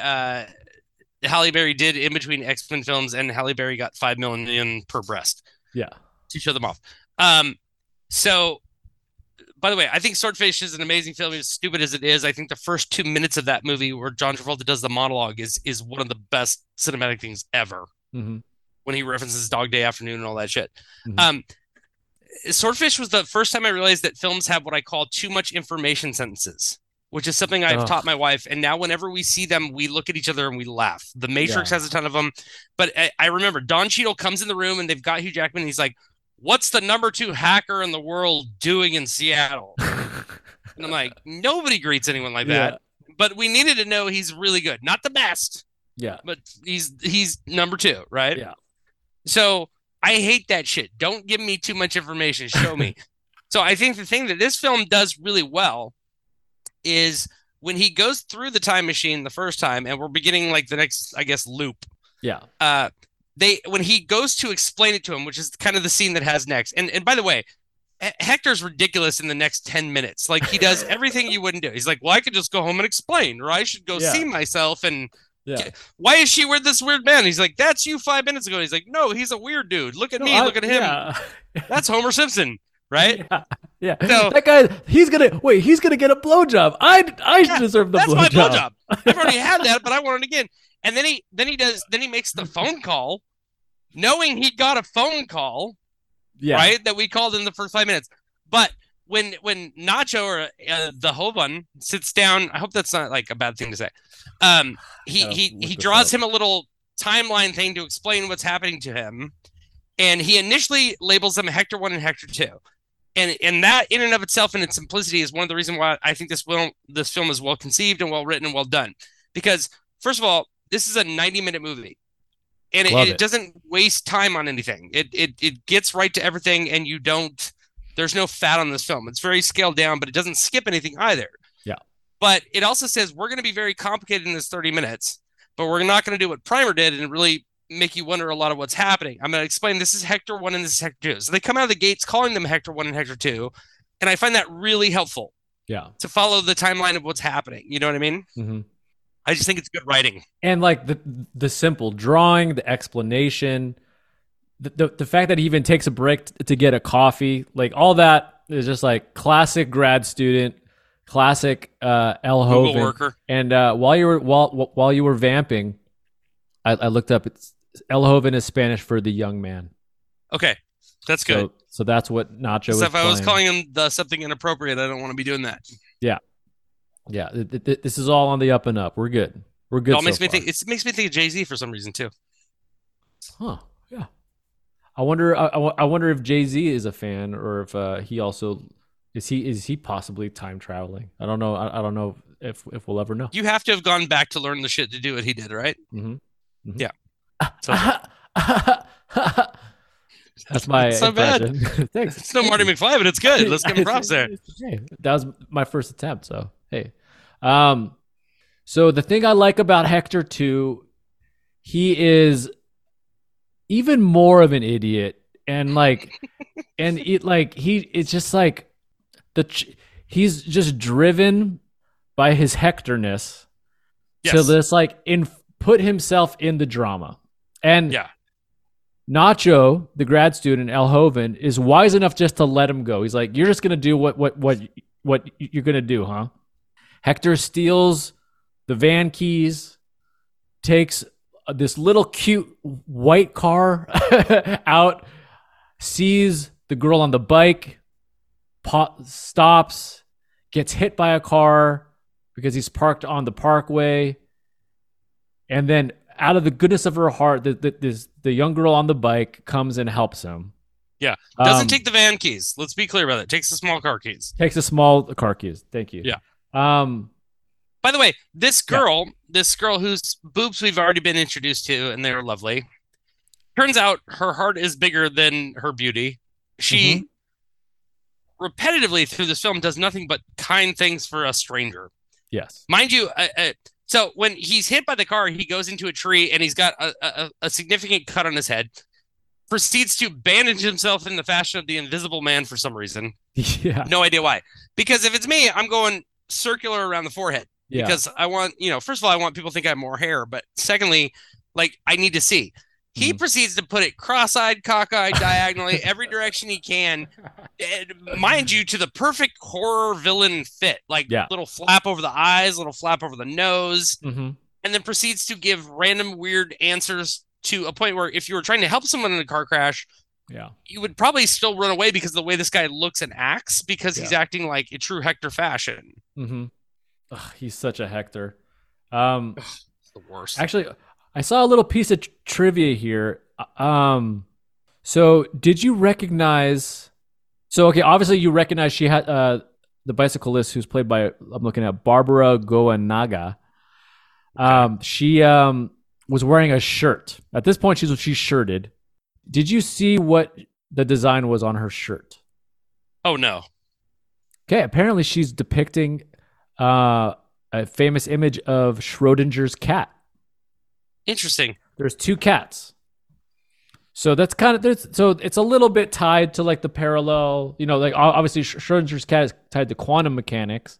Halle Berry did in between X-Men films, and Halle Berry got $5 million per breast. Yeah. To show them off. So, by the way, I think Swordfish is an amazing film. As stupid as it is, I think the first 2 minutes of that movie where John Travolta does the monologue is one of the best cinematic things ever. Mm-hmm. When he references Dog Day Afternoon and all that shit. Mm-hmm. Swordfish was the first time I realized that films have what I call too much information sentences, which is something I've taught my wife. And now whenever we see them, we look at each other and we laugh. The Matrix has a ton of them. But I remember Don Cheadle comes in the room and they've got Hugh Jackman. And he's like, "What's the number 2 hacker in the world doing in Seattle?" And I'm like, nobody greets anyone like that. But we needed to know he's really good. Not the best. Yeah, but he's number 2, right? Yeah. So I hate that shit. Don't give me too much information. Show me. So I think the thing that this film does really well is when he goes through the time machine the first time, and we're beginning like the next, I guess, loop. Yeah. When he goes to explain it to him, which is kind of the scene that has next. And by the way, Hector's ridiculous in the next 10 minutes. Like he does everything you wouldn't do. He's like, "Well, I could just go home and explain, or I should go see myself and." Yeah. Why is she with this weird man? He's like, "That's you 5 minutes ago." He's like, "No, he's a weird dude. Look at me, look at him." Yeah. That's Homer Simpson, right? Yeah. So, that guy, he's gonna get a blowjob. I deserve the blowjob. That's my blowjob. I've already had that, but I want it again. And then he makes the phone call, knowing he got a phone call, right? That we called in the first 5 minutes. But when Nacho or the Hoban sits down, I hope that's not like a bad thing to say. He draws him a little timeline thing to explain what's happening to him. And he initially labels them Hector 1 and Hector 2. And that in and of itself in its simplicity is one of the reasons why I think this film is well conceived and well written and well done. Because first of all, this is a 90-minute movie. and it doesn't waste time on anything. It gets right to everything, and you don't. There's no fat on this film. It's very scaled down, but it doesn't skip anything either. Yeah. But it also says we're going to be very complicated in this 30 minutes, but we're not going to do what Primer did and really make you wonder a lot of what's happening. I'm going to explain this is Hector 1 and this is Hector 2. So they come out of the gates calling them Hector 1 and Hector 2, and I find that really helpful. Yeah. To follow the timeline of what's happening. You know what I mean? Mm-hmm. I just think it's good writing. And like the simple drawing, the explanation, the fact that he even takes a break to get a coffee, like all that is just like classic grad student, classic El Joven worker. And while you were vamping, I looked up. It's El Joven is Spanish for the young man. Okay, that's good. So that's what Nacho is. So if I was calling him something inappropriate, I don't want to be doing that. Yeah. This is all on the up and up. We're good. It makes me think of Jay-Z for some reason too. Huh? Yeah. I wonder if Jay-Z is a fan or if he also is he possibly time traveling. I don't know. I don't know if we'll ever know. You have to have gone back to learn the shit to do what he did, right? Mm-hmm. Mm-hmm. Yeah. So. That's my impression. Bad. Thanks. It's no Marty McFly, but it's good. Let's give him props there. That was my first attempt, so hey. So the thing I like about Hector 2, he is even more of an idiot, and like, and it like he it's just like he's just driven by his Hectorness to this like put himself in the drama, and yeah. Nacho, the grad student, El Joven, is wise enough just to let him go. He's like, you're just going to do what you're going to do, huh? Hector steals the van keys, takes this little cute white car out, sees the girl on the bike, stops, gets hit by a car because he's parked on the parkway, and then out of the goodness of her heart, the young girl on the bike comes and helps him. Yeah. Doesn't take the van keys. Let's be clear about it. Takes the small car keys. Thank you. Yeah. By the way, this girl whose boobs we've already been introduced to, and they're lovely. Turns out her heart is bigger than her beauty. She repetitively through this film does nothing but kind things for a stranger. Yes. Mind you, so when he's hit by the car, he goes into a tree and he's got a significant cut on his head, proceeds to bandage himself in the fashion of the Invisible Man for some reason. Yeah. No idea why. Because if it's me, I'm going circular around the forehead because I want, first of all, I want people to think I have more hair. But secondly, like I need to see. He proceeds to put it cross-eyed, cockeyed, diagonally, every direction he can. Mind you, to the perfect horror villain fit. Like little flap over the eyes, little flap over the nose. Mm-hmm. And then proceeds to give random weird answers to a point where if you were trying to help someone in a car crash, you would probably still run away because of the way this guy looks and acts because he's acting like a true Hector fashion. Mm-hmm. Ugh, he's such a Hector. It's the worst. Actually, I saw a little piece of trivia here. So did you recognize... So, okay, obviously you recognize she had the bicyclist who's played by, I'm looking at, Barbara Goenaga. She was wearing a shirt. At this point, she's shirted. Did you see what the design was on her shirt? Oh, no. Okay, apparently she's depicting a famous image of Schrodinger's cat. Interesting. There's two cats. So that's kind of, so it's a little bit tied to like the parallel, like obviously Schrodinger's cat is tied to quantum mechanics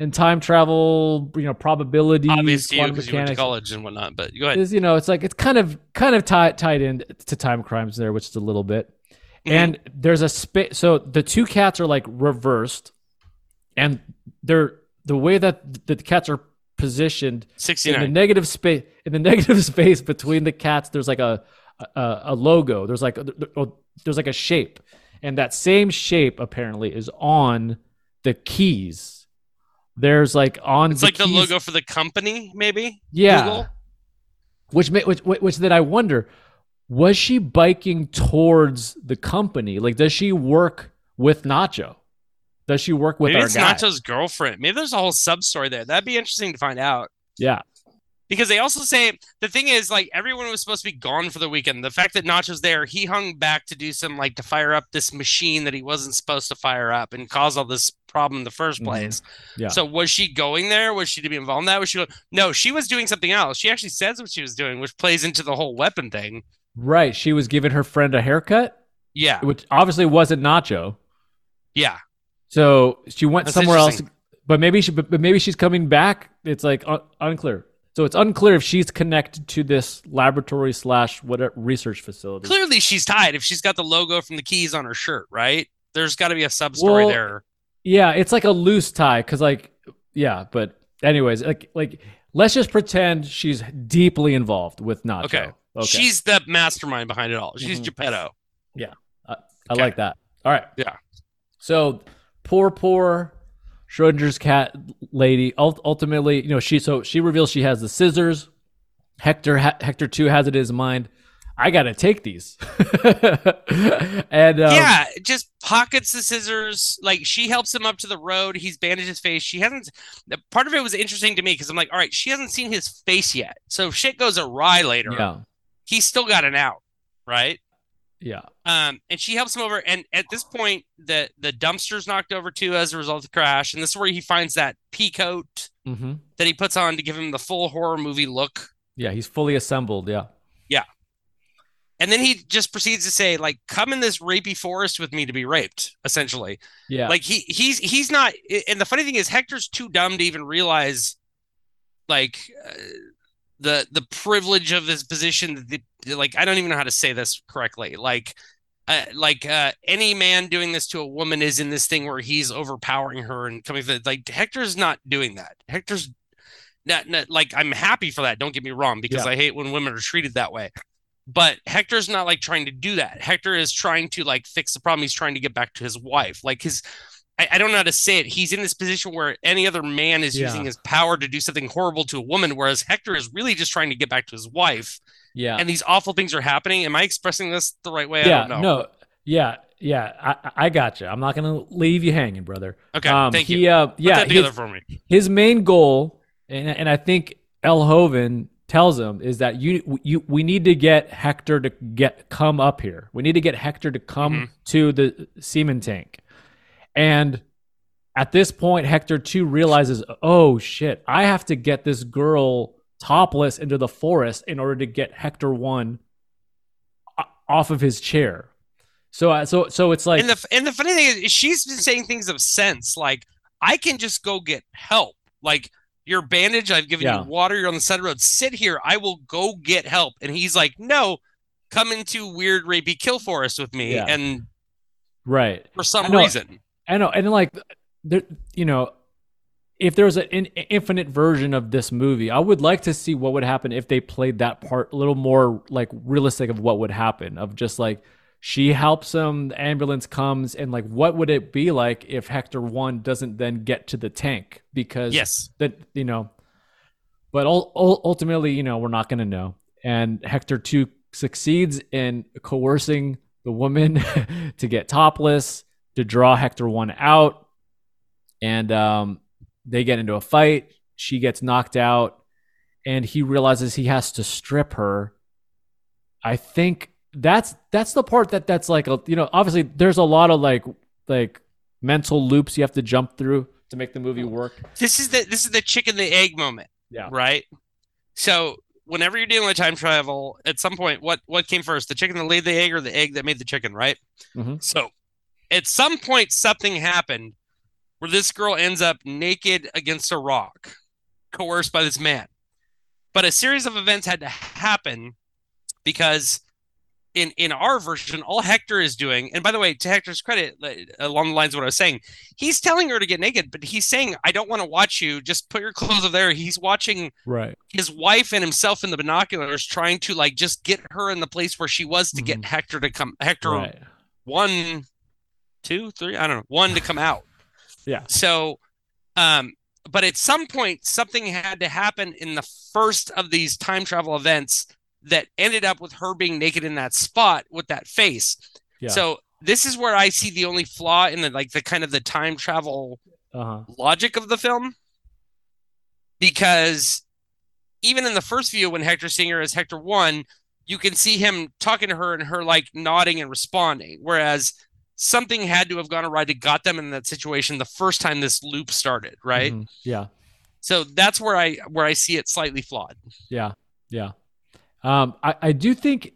and time travel, probability. Obviously, because you went to college and whatnot, but go ahead. It's like, it's kind of tied in to Time Crimes there, which is a little bit. Mm-hmm. And there's a space. So the two cats are like reversed and they're the way that the cats are positioned 69. in the negative space between the cats. There's like a logo. There's like a shape, and that same shape apparently is on the keys. There's like on it's the like keys. The logo for the company, maybe. Yeah. Google? Which that I wonder, was she biking towards the company? Like, does she work with Nacho? Does she work with Maybe our guy? Maybe it's Nacho's girlfriend. Maybe there's a whole sub-story there. That'd be interesting to find out. Yeah. because they also say the thing is, like, everyone was supposed to be gone for the weekend. The fact that Nacho's there, he hung back to do some, like, to fire up this machine that he wasn't supposed to fire up and cause all this problem in the first place. Mm-hmm. Yeah. So was she going there? Was she to be involved in that? Was she going? No, she was doing something else. She actually says what she was doing, which plays into the whole weapon thing. Right. She was giving her friend a haircut. Yeah. Which obviously wasn't Nacho. Yeah. So she went That's somewhere else, but maybe she's coming back. It's like unclear. So it's unclear if she's connected to this laboratory / what research facility. Clearly she's tied. If she's got the logo from the keys on her shirt, right? There's got to be a sub story there. Yeah. It's like a loose tie. Cause like, yeah. But anyways, like let's just pretend she's deeply involved with Nacho. Okay. She's the mastermind behind it all. She's Geppetto. Yeah. I like that. All right. Yeah. So poor Schrodinger's cat lady. Ultimately, you know, she reveals she has the scissors. Hector too has it in his mind. I got to take these. And yeah, just pockets the scissors. Like, she helps him up to the road. He's bandaged his face. She hasn't. Part of it was interesting to me because I'm like, all right, she hasn't seen his face yet. So if shit goes awry later, yeah, he's still got an out, right? Yeah. And she helps him over. And at this point, the dumpster's knocked over too as a result of the crash. And this is where he finds that pea coat that he puts on to give him the full horror movie look. Yeah, he's fully assembled. Yeah. Yeah. And then he just proceeds to say, like, come in this rapey forest with me to be raped, essentially. Yeah. Like, he's not. And the funny thing is, Hector's too dumb to even realize, like, the privilege of his position. Like, I don't even know how to say this correctly. Like any man doing this to a woman is in this thing where he's overpowering her and coming. Like, Hector's not doing that. Hector's not like, I'm happy for that. Don't get me wrong, because I hate when women are treated that way. But Hector's not, like, trying to do that. Hector is trying to, like, fix the problem. He's trying to get back to his wife. Like, I don't know how to say it. He's in this position where any other man is using his power to do something horrible to a woman, whereas Hector is really just trying to get back to his wife. Yeah. And these awful things are happening. Am I expressing this the right way? I don't know. No. Yeah. Yeah. I got you. I'm not going to leave you hanging, brother. Okay. Thank you. Put that together for me. His main goal, and I think El Joven tells him, is that we need to get Hector to come up here. We need to get Hector to come to the semen tank. And at this point, Hector too realizes, oh shit, I have to get this girl topless into the forest in order to get Hector one off of his chair. So it's like, and the funny thing is, she's been saying things of sense, like, I can just go get help, like, your bandage, I've given you water, you're on the side of the road, sit here, I will go get help. And he's like, no, come into weird rapey kill forest with me. Yeah. And right. For some reason. I know. And like, there, you know, if there was an infinite version of this movie, I would like to see what would happen if they played that part a little more, like, realistic of what would happen, of just like, she helps him, the ambulance comes, and like, what would it be like if Hector 1 doesn't then get to the tank? Because that, you know, but ultimately, you know, we're not going to know. And Hector 2 succeeds in coercing the woman to get topless, to draw Hector 1 out. And they get into a fight. She gets knocked out and he realizes he has to strip her. I think that's the part that's like, a, you know, obviously there's a lot of like mental loops you have to jump through to make the movie work. This is the chicken, the egg moment. Yeah. Right. So whenever you're dealing with time travel, at some point, what came first, the chicken that laid the egg or the egg that made the chicken? Right. Mm-hmm. So at some point something happened where this girl ends up naked against a rock, coerced by this man. But a series of events had to happen because in our version, all Hector is doing, and by the way, to Hector's credit, along the lines of what I was saying, he's telling her to get naked, but he's saying, I don't want to watch you. Just put your clothes over there. He's watching his wife and himself in the binoculars, trying to, like, just get her in the place where she was to get Hector to come. Hector 1, 2, 3, I don't know, 1 to come out. Yeah. So, but at some point, something had to happen in the first of these time travel events that ended up with her being naked in that spot with that face. Yeah. So this is where I see the only flaw in the, like, the kind of the time travel logic of the film, because even in the first view when Hector Singer is Hector One, you can see him talking to her and her like nodding and responding. Whereas something had to have gone awry that got them in that situation the first time this loop started. Right. Mm-hmm. Yeah. So that's where I see it slightly flawed. Yeah. Yeah. I do think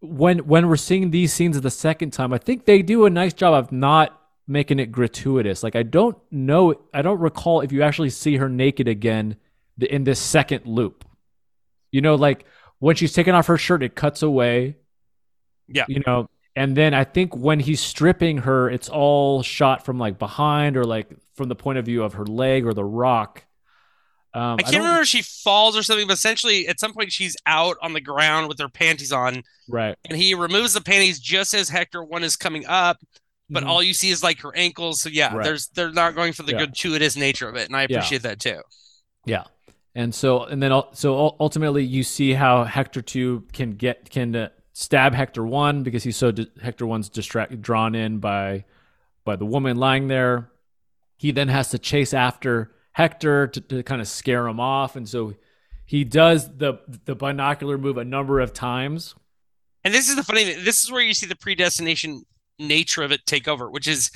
when we're seeing these scenes the second time, I think they do a nice job of not making it gratuitous. Like, I don't recall if you actually see her naked again in this second loop. You know, like when she's taking off her shirt, it cuts away. Yeah. You know, and then I think when he's stripping her, it's all shot from like behind or like from the point of view of her leg or the rock. I can't remember if she falls or something, but essentially at some point she's out on the ground with her panties on. Right. And he removes the panties just as Hector One is coming up. But mm-hmm. all you see is like her ankles. So yeah, right. they're not going for the gratuitous nature of it. And I appreciate that too. Yeah. And so ultimately you see how Hector Two can stab Hector One because he's Hector One's drawn in by the woman lying there. He then has to chase after Hector to kind of scare him off. And so he does the binocular move a number of times. And this is the funny thing. This is where you see the predestination nature of it take over, which is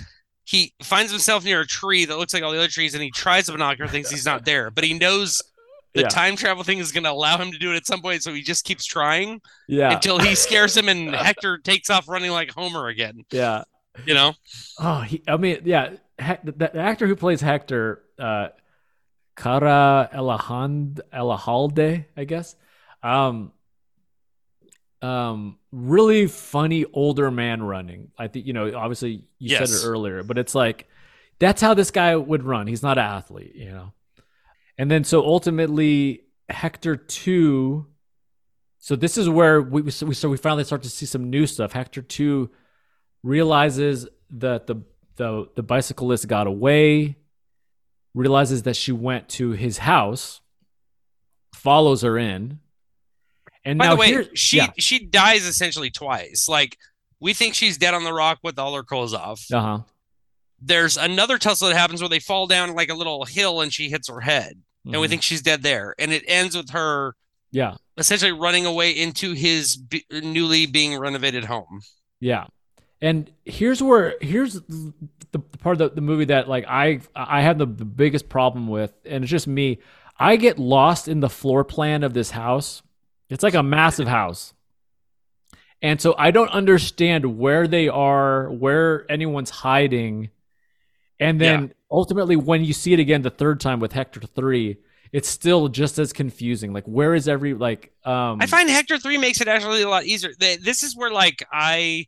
he finds himself near a tree that looks like all the other trees and he tries the binocular, thinks he's not there, but he knows the time travel thing is going to allow him to do it at some point, so he just keeps trying until he scares him and Hector takes off running like Homer again. Yeah. You know? Oh, the actor who plays Hector, Cara Elahalde, I guess. Really funny older man running. I think, you know, obviously you said it earlier, but it's like, that's how this guy would run. He's not an athlete, you know? And then, so ultimately Hector 2. So this is where we finally start to see some new stuff. Hector 2 realizes that the bicyclist got away, realizes that she went to his house, follows her in. And by the way, she dies essentially twice. Like, we think she's dead on the rock with all her clothes off. Uh-huh. There's another tussle that happens where they fall down like a little hill and she hits her head. Mm-hmm. And we think she's dead there. And it ends with her essentially running away into his newly being renovated home. Yeah. And here's the part of the movie that like I have the biggest problem with, and it's just me. I get lost in the floor plan of this house. It's like a massive house. And so I don't understand where they are, where anyone's hiding. And then ultimately when you see it again the third time with Hector 3, it's still just as confusing. Like, where is every like I find Hector 3 makes it actually a lot easier. This is where like I,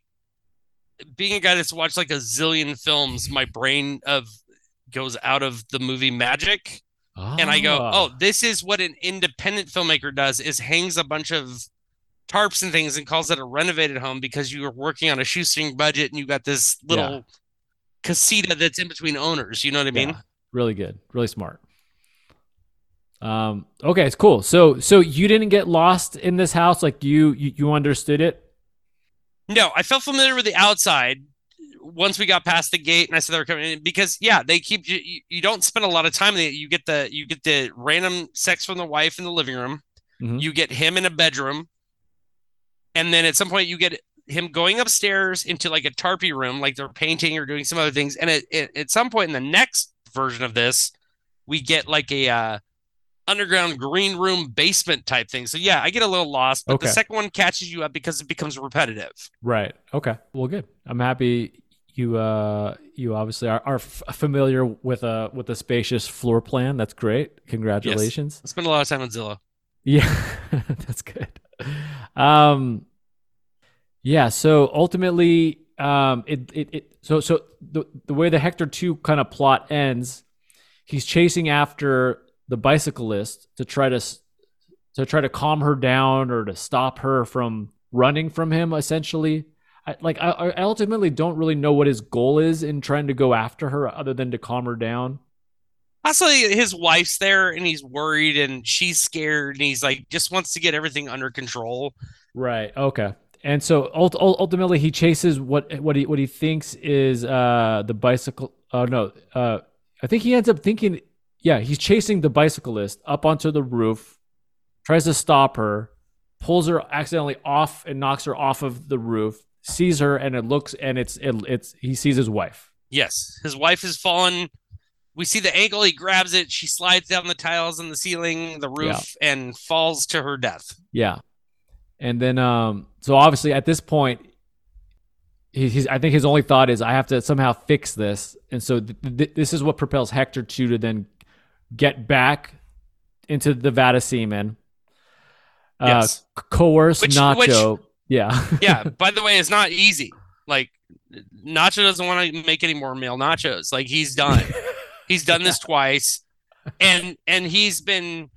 being a guy that's watched like a zillion films, my brain goes out of the movie magic. And I go, this is what an independent filmmaker does, is hangs a bunch of tarps and things and calls it a renovated home because you were working on a shoestring budget and you got this little casita that's in between owners. You know what I mean? Yeah. Really good. Really smart. Okay, it's cool. So you didn't get lost in this house? Like you understood it? No, I felt familiar with the outside. Once we got past the gate and I said they were coming in because they keep you don't spend a lot of time. You get the random sex from the wife in the living room. Mm-hmm. You get him in a bedroom. And then at some point you get him going upstairs into like a tarpy room, like they're painting or doing some other things. And at some point in the next version of this, we get like a underground green room basement type thing. So I get a little lost, but the second one catches you up because it becomes repetitive. Right. Okay. Well, good. I'm happy. You obviously are familiar with a spacious floor plan. That's great. Congratulations. Yes. I spent a lot of time on Zillow. Yeah, that's good. So ultimately, the way the Hector 2 kind of plot ends, he's chasing after the bicyclist to try to calm her down or to stop her from running from him, essentially. I ultimately don't really know what his goal is in trying to go after her other than to calm her down. Also, his wife's there and he's worried and she's scared and he's like, just wants to get everything under control. Right. Okay. And so ultimately he chases what he thinks is the bicycle. Oh, no. I think he ends up thinking, he's chasing the bicyclist up onto the roof tries to stop her, pulls her accidentally off and knocks her off of the roof, sees her, and it looks, and it's he sees his wife. Yes, his wife has fallen. We see the ankle. He grabs it. She slides down the tiles on the ceiling, the roof, and falls to her death. Yeah. And then, so obviously at this point, I think his only thought is, I have to somehow fix this. And so this is what propels Hector to then get back into the vat of semen. Yes. Coerce Nacho. Yeah. By the way, it's not easy. Like, Nacho doesn't want to make any more male nachos. Like, he's done. He's done this twice. And he's been...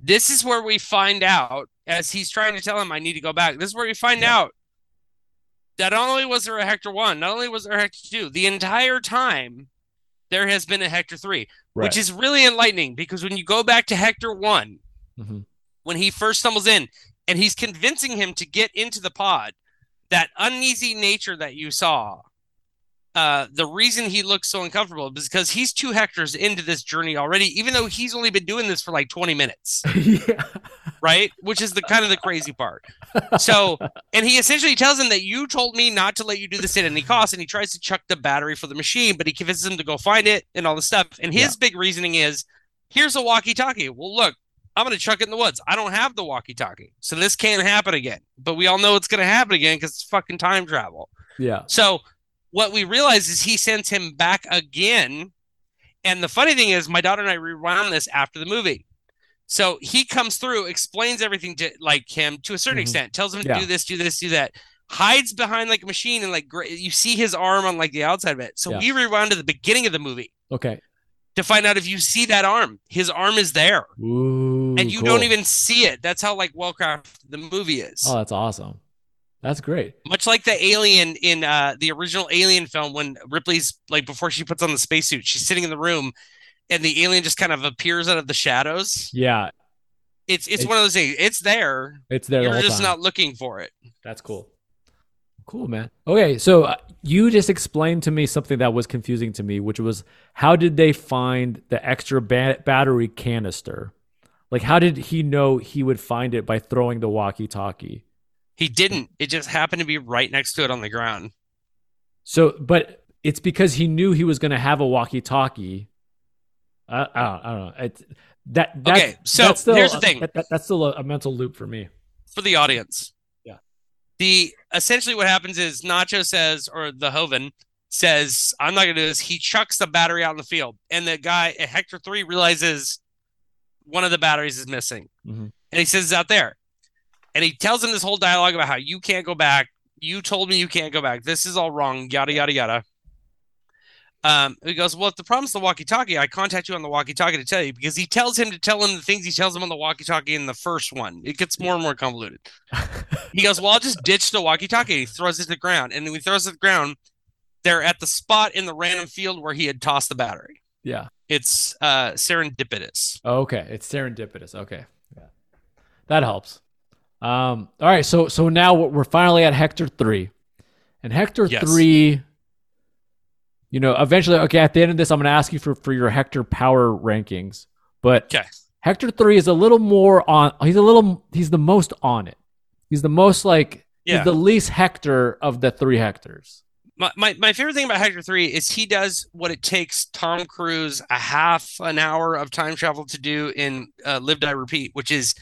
This is where we find out, as he's trying to tell him, I need to go back. This is where we find out that not only was there a Hector 1, not only was there a Hector 2, the entire time there has been a Hector 3, which is really enlightening, because when you go back to Hector 1, when he first stumbles in and he's convincing him to get into the pod, that uneasy nature that you saw, the reason he looks so uncomfortable is because he's 2 Hectors into this journey already, even though he's only been doing this for like 20 minutes. Yeah. Right? Which is the kind of the crazy part. So, and he essentially tells him that you told me not to let you do this at any cost, and he tries to chuck the battery for the machine, but he convinces him to go find it and all this stuff. And his big reasoning is, here's a walkie-talkie. Well, look, I'm going to chuck it in the woods. I don't have the walkie-talkie, so this can't happen again. But we all know it's going to happen again because it's fucking time travel. Yeah. So... what we realize is he sends him back again. And the funny thing is, my daughter and I rewound this after the movie. So he comes through, explains everything to like him to a certain extent, tells him to do this, do this, do that, hides behind like a machine, and like you see his arm on like the outside of it. So we rewound to the beginning of the movie. Okay. To find out if you see that arm, his arm is there. Ooh, and you don't even see it. That's how like well crafted the movie is. Oh, that's awesome. That's great. Much like the alien in the original Alien film, when Ripley's like, before she puts on the spacesuit, she's sitting in the room and the alien just kind of appears out of the shadows. Yeah. It's one of those things. It's there. It's there. You're just not looking for it. That's cool. Cool, man. Okay. So you just explained to me something that was confusing to me, which was, how did they find the extra battery canister? Like, how did he know he would find it by throwing the walkie-talkie? He didn't. It just happened to be right next to it on the ground. So, but it's because he knew he was going to have a walkie-talkie. I don't know. Here's the thing. That's still a mental loop for me. For the audience. Yeah. Essentially what happens is Nacho says, or the Joven says, I'm not going to do this. He chucks the battery out in the field. And the guy, Hector 3, realizes one of the batteries is missing. Mm-hmm. And he says it's out there. And he tells him this whole dialogue about how you can't go back. You told me you can't go back. This is all wrong. Yada, yada, yada. He goes, well, if the problem's the walkie-talkie, I contact you on the walkie-talkie to tell you, because he tells him to tell him the things he tells him on the walkie-talkie in the first one. It gets more and more convoluted. He goes, well, I'll just ditch the walkie-talkie. He throws it to the ground. And when he throws it to the ground, they're at the spot in the random field where he had tossed the battery. Yeah. It's serendipitous. Oh, okay. It's serendipitous. Okay. Yeah. That helps. All right. So now we're finally at Hector 3, and Hector 3, you know, eventually, okay, at the end of this, I'm going to ask you for your Hector power rankings, but Hector 3 is a little more on, he's the most on it. He's the most like, he's the least Hector of the 3 Hectors. My favorite thing about Hector 3 is he does what it takes Tom Cruise a half an hour of time travel to do in Live, Die, Repeat, which is,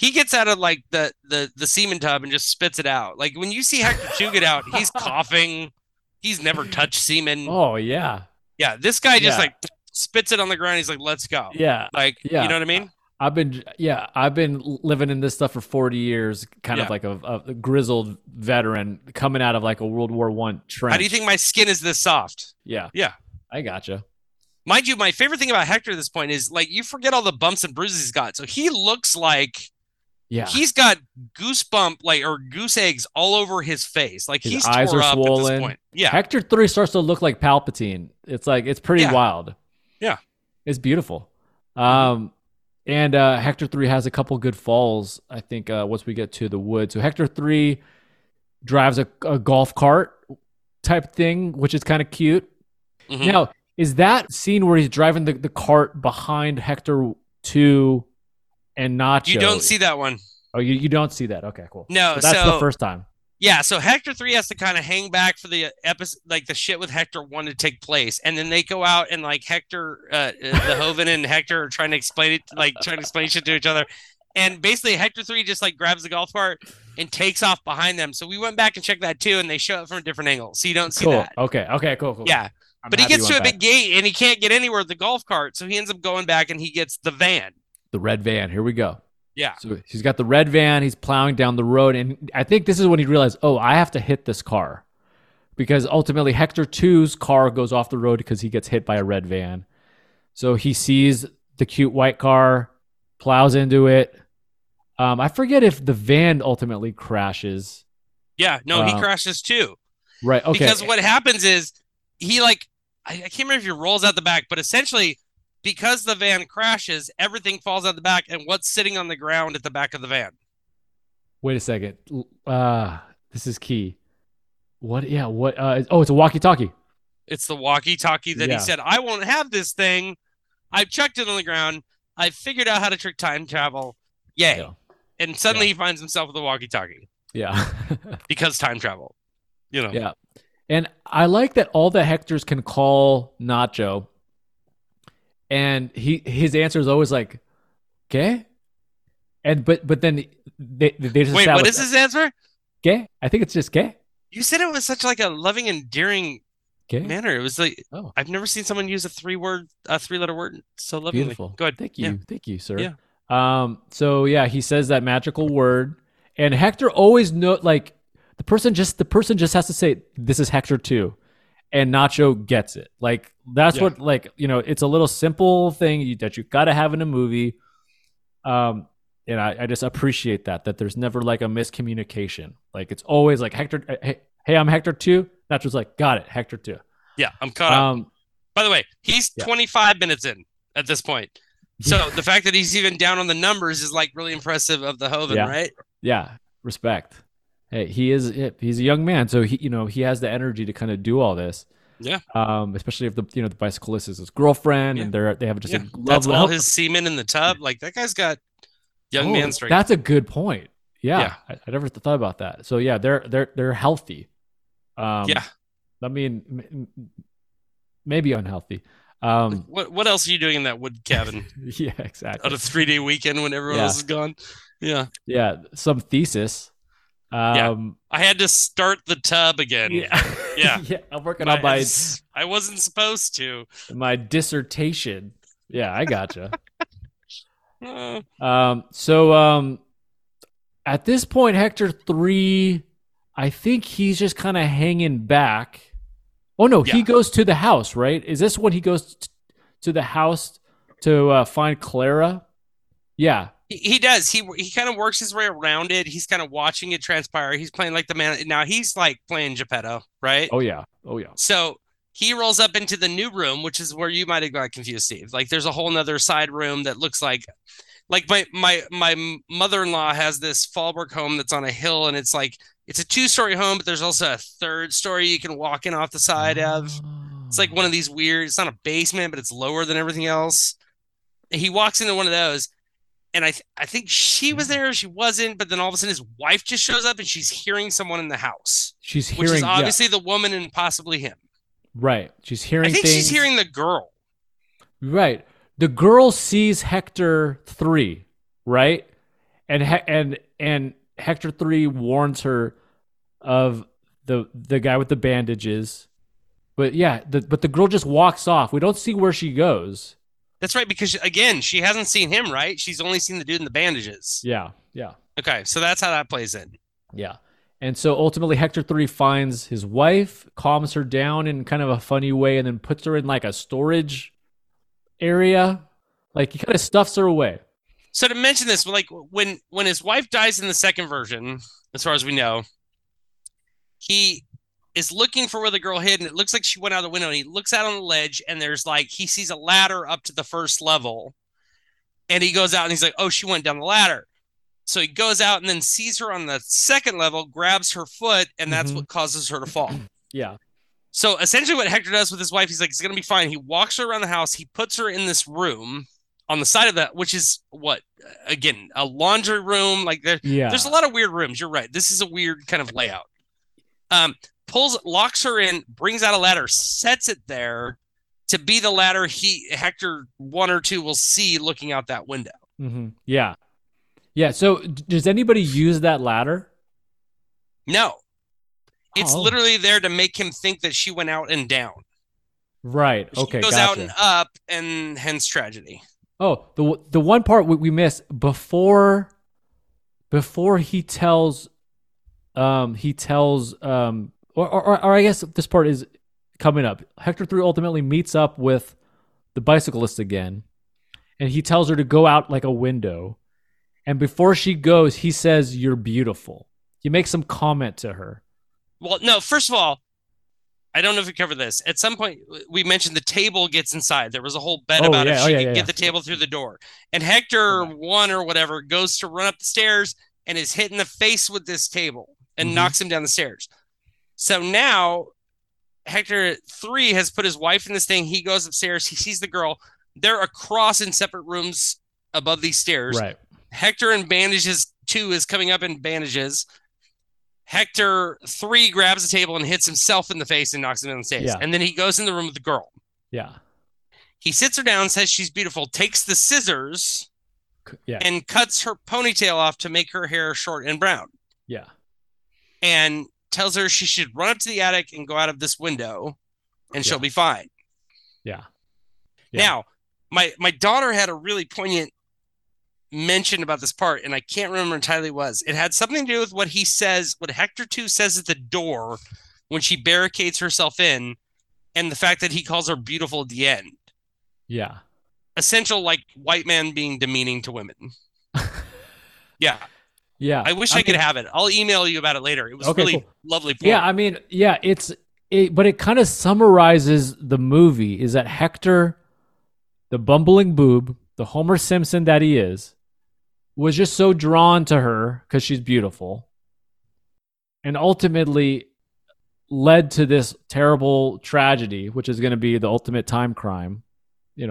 he gets out of like the semen tub and just spits it out. Like when you see Hector 2 get out, he's coughing. He's never touched semen. Oh yeah. Yeah. This guy just like spits it on the ground. He's like, let's go. Yeah. Like, you know what I mean? I've been living in this stuff for 40 years, kind of like a grizzled veteran coming out of like a World War I trench. How do you think my skin is this soft? Yeah. Yeah. I gotcha. Mind you, my favorite thing about Hector at this point is like, you forget all the bumps and bruises he's got. So he looks like, he's got goosebump or goose eggs all over his face. Like his eyes are swollen at this point. Yeah. Hector 3 starts to look like Palpatine. It's like, it's pretty wild. Yeah. It's beautiful. And Hector 3 has a couple good falls, I think, once we get to the woods. So Hector 3 drives a golf cart type thing, which is kind of cute. Mm-hmm. Now, is that scene where he's driving the cart behind Hector 2 and Nacho. You don't see that one. Oh, you don't see that. Okay, cool. No, so that's the first time. Yeah, so Hector 3 has to kind of hang back for the episode, like the shit with Hector 1 to take place, and then they go out and like Hector, the Hoven and Hector are trying to explain it, like trying to explain shit to each other, and basically Hector 3 just like grabs the golf cart and takes off behind them. So we went back and checked that too, and they show it from a different angle, so you don't see that. Okay, cool. Yeah, but he gets to a big gate and he can't get anywhere with the golf cart, so he ends up going back and he gets the van, the red van. Here we go. Yeah. So he's got the red van. He's plowing down the road. And I think this is when he realized, oh, I have to hit this car, because ultimately Hector 2's car goes off the road because he gets hit by a red van. So he sees the cute white car, plows into it. I forget if the van ultimately crashes. Yeah. No, he crashes too. Right. Okay. Because what happens is he like, I can't remember if he rolls out the back, but essentially, because the van crashes, everything falls out the back, and what's sitting on the ground at the back of the van? Wait a second. This is key. What? Yeah. What? It's a walkie-talkie. It's the walkie-talkie that he said, I won't have this thing. I've chucked it on the ground. I figured out how to trick time travel. Yay. Yeah. And suddenly he finds himself with a walkie-talkie. Yeah. Because time travel, you know? Yeah. And I like that all the Hectors can call Nacho, and his answer is always like, okay. And but then they just wait. What is his answer? Okay, I think it's just okay. You said it was such like a loving, endearing manner. It was like I've never seen someone use a three-letter word so lovingly. Beautiful. Good. Thank you. Yeah. Thank you, sir. Yeah. So yeah, he says that magical word, and Hector always knows. Like the person just has to say, "This is Hector 2." And Nacho gets it. Like that's what, like, you know, it's a little simple thing that you got to have in a movie. And I just appreciate that there's never like a miscommunication. Like it's always like Hector, hey, I'm Hector 2. Nacho's like, got it, Hector 2. Yeah, I'm caught up. By the way, he's 25 minutes in at this point. So the fact that he's even down on the numbers is like really impressive of the Hoven, right? Yeah, respect. Hey, he's a young man, so he has the energy to kind of do all this. Yeah. Especially if the bicyclist is his girlfriend, and they have just a love. That's all his semen in the tub. Like that guy's got young man strength. That's a good point. Yeah, yeah. I never thought about that. So yeah, they're healthy. Yeah. I mean, maybe unhealthy. What else are you doing in that wood cabin? Yeah, exactly. On a 3-day weekend when everyone else is gone. Yeah. Yeah. Some thesis. I had to start the tub again. Yeah. I'm working on my. I wasn't supposed to. My dissertation. Yeah, I gotcha. So at this point, Hector 3, I think he's just kind of hanging back. Oh no, he goes to the house, right? Is this when he goes to the house to find Clara? Yeah. He does. He kind of works his way around it. He's kind of watching it transpire. He's playing like the man. Now he's like playing Geppetto, right? Oh yeah. So he rolls up into the new room, which is where you might have got confused, Steve. Like there's a whole nother side room that looks like my mother-in-law has this Fallbrook home that's on a hill, and it's like it's a 2-story home, but there's also a 3rd story you can walk in off the side of. It's like one of these weird. It's not a basement, but it's lower than everything else. He walks into one of those. And I think she was there, she wasn't, but then all of a sudden his wife just shows up and she's hearing someone in the house. Which is obviously the woman and possibly him. Right. She's hearing things. I think she's hearing the girl. Right. The girl sees Hector 3, right? And Hector 3 warns her of the guy with the bandages. But yeah, but the girl just walks off. We don't see where she goes. That's right, because, again, she hasn't seen him, right? She's only seen the dude in the bandages. Yeah. Okay, so that's how that plays in. Yeah. And so, ultimately, Hector 3 finds his wife, calms her down in kind of a funny way, and then puts her in, like, a storage area. Like, he kind of stuffs her away. So, to mention this, like, when his wife dies in the second version, as far as we know, he is looking for where the girl hid, and it looks like she went out the window, and he looks out on the ledge, and there's like he sees a ladder up to the first level, and he goes out and he's like, oh, she went down the ladder. So he goes out and then sees her on the second level, grabs her foot, and that's what causes her to fall. Yeah. So essentially what Hector does with his wife, he's like, it's gonna be fine. He walks her around the house, he puts her in this room on the side of that, which is what, again, a laundry room. Like there's a lot of weird rooms. You're right. This is a weird kind of layout. Locks her in, brings out a ladder, sets it there to be the ladder Hector 1 or 2 will see looking out that window. Mm-hmm. Yeah. Yeah. So does anybody use that ladder? No. It's literally there to make him think that she went out and down. Right. Okay. She goes out and up, and hence tragedy. Oh, the one part we missed before he tells, or I guess this part is coming up. Hector 3 ultimately meets up with the bicyclist again, and he tells her to go out like a window. And before she goes, he says, "You're beautiful." He makes some comment to her. Well, no, first of all, I don't know if we covered this. At some point, we mentioned the table gets inside. There was a whole bet about if she could get the table through the door. And Hector 1 or whatever goes to run up the stairs and is hit in the face with this table and knocks him down the stairs. So now Hector 3 has put his wife in this thing. He goes upstairs. He sees the girl. They're across in separate rooms above these stairs. Right. Hector in bandages 2 is coming up in bandages. Hector 3 grabs the table and hits himself in the face and knocks him down the stairs. Yeah. And then he goes in the room with the girl. Yeah. He sits her down, says she's beautiful, takes the scissors and cuts her ponytail off to make her hair short and brown. Yeah. And tells her she should run up to the attic and go out of this window and she'll be fine. Yeah. Yeah. Now, my daughter had a really poignant mention about this part, and I can't remember entirely what it was. It had something to do with what he says, what Hector 2 says at the door when she barricades herself in, and the fact that he calls her beautiful at the end. Yeah. Essential, like, white man being demeaning to women. Yeah. Yeah. I wish I could have it. I'll email you about it later. It was really lovely point. Yeah, I mean, but it kind of summarizes the movie, is that Hector, the bumbling boob, the Homer Simpson that he is, was just so drawn to her because she's beautiful, and ultimately led to this terrible tragedy, which is going to be the ultimate time crime. You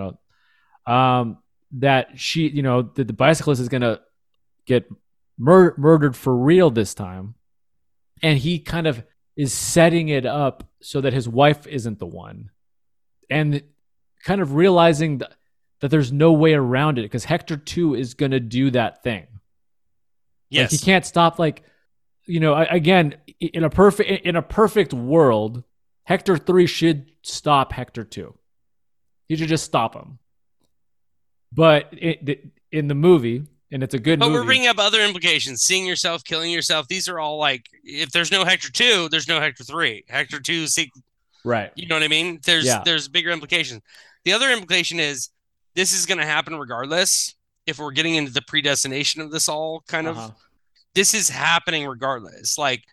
know, that she, you know, that the bicyclist is going to get murdered for real this time, and he kind of is setting it up so that his wife isn't the one, and kind of realizing that there's no way around it because Hector 2 is going to do that thing. Yes. Like, he can't stop. Like, you know, again, in a perfect world, Hector 3 should stop Hector 2. He should just stop him. But in the movie, and it's a good movie. But we're bringing up other implications. Seeing yourself, killing yourself. These are all like, if there's no Hector 2, there's no Hector 3. Hector 2, right. You know what I mean? There's bigger implications. The other implication is, this is going to happen regardless. If we're getting into the predestination of this all kind of, this is happening regardless. Like,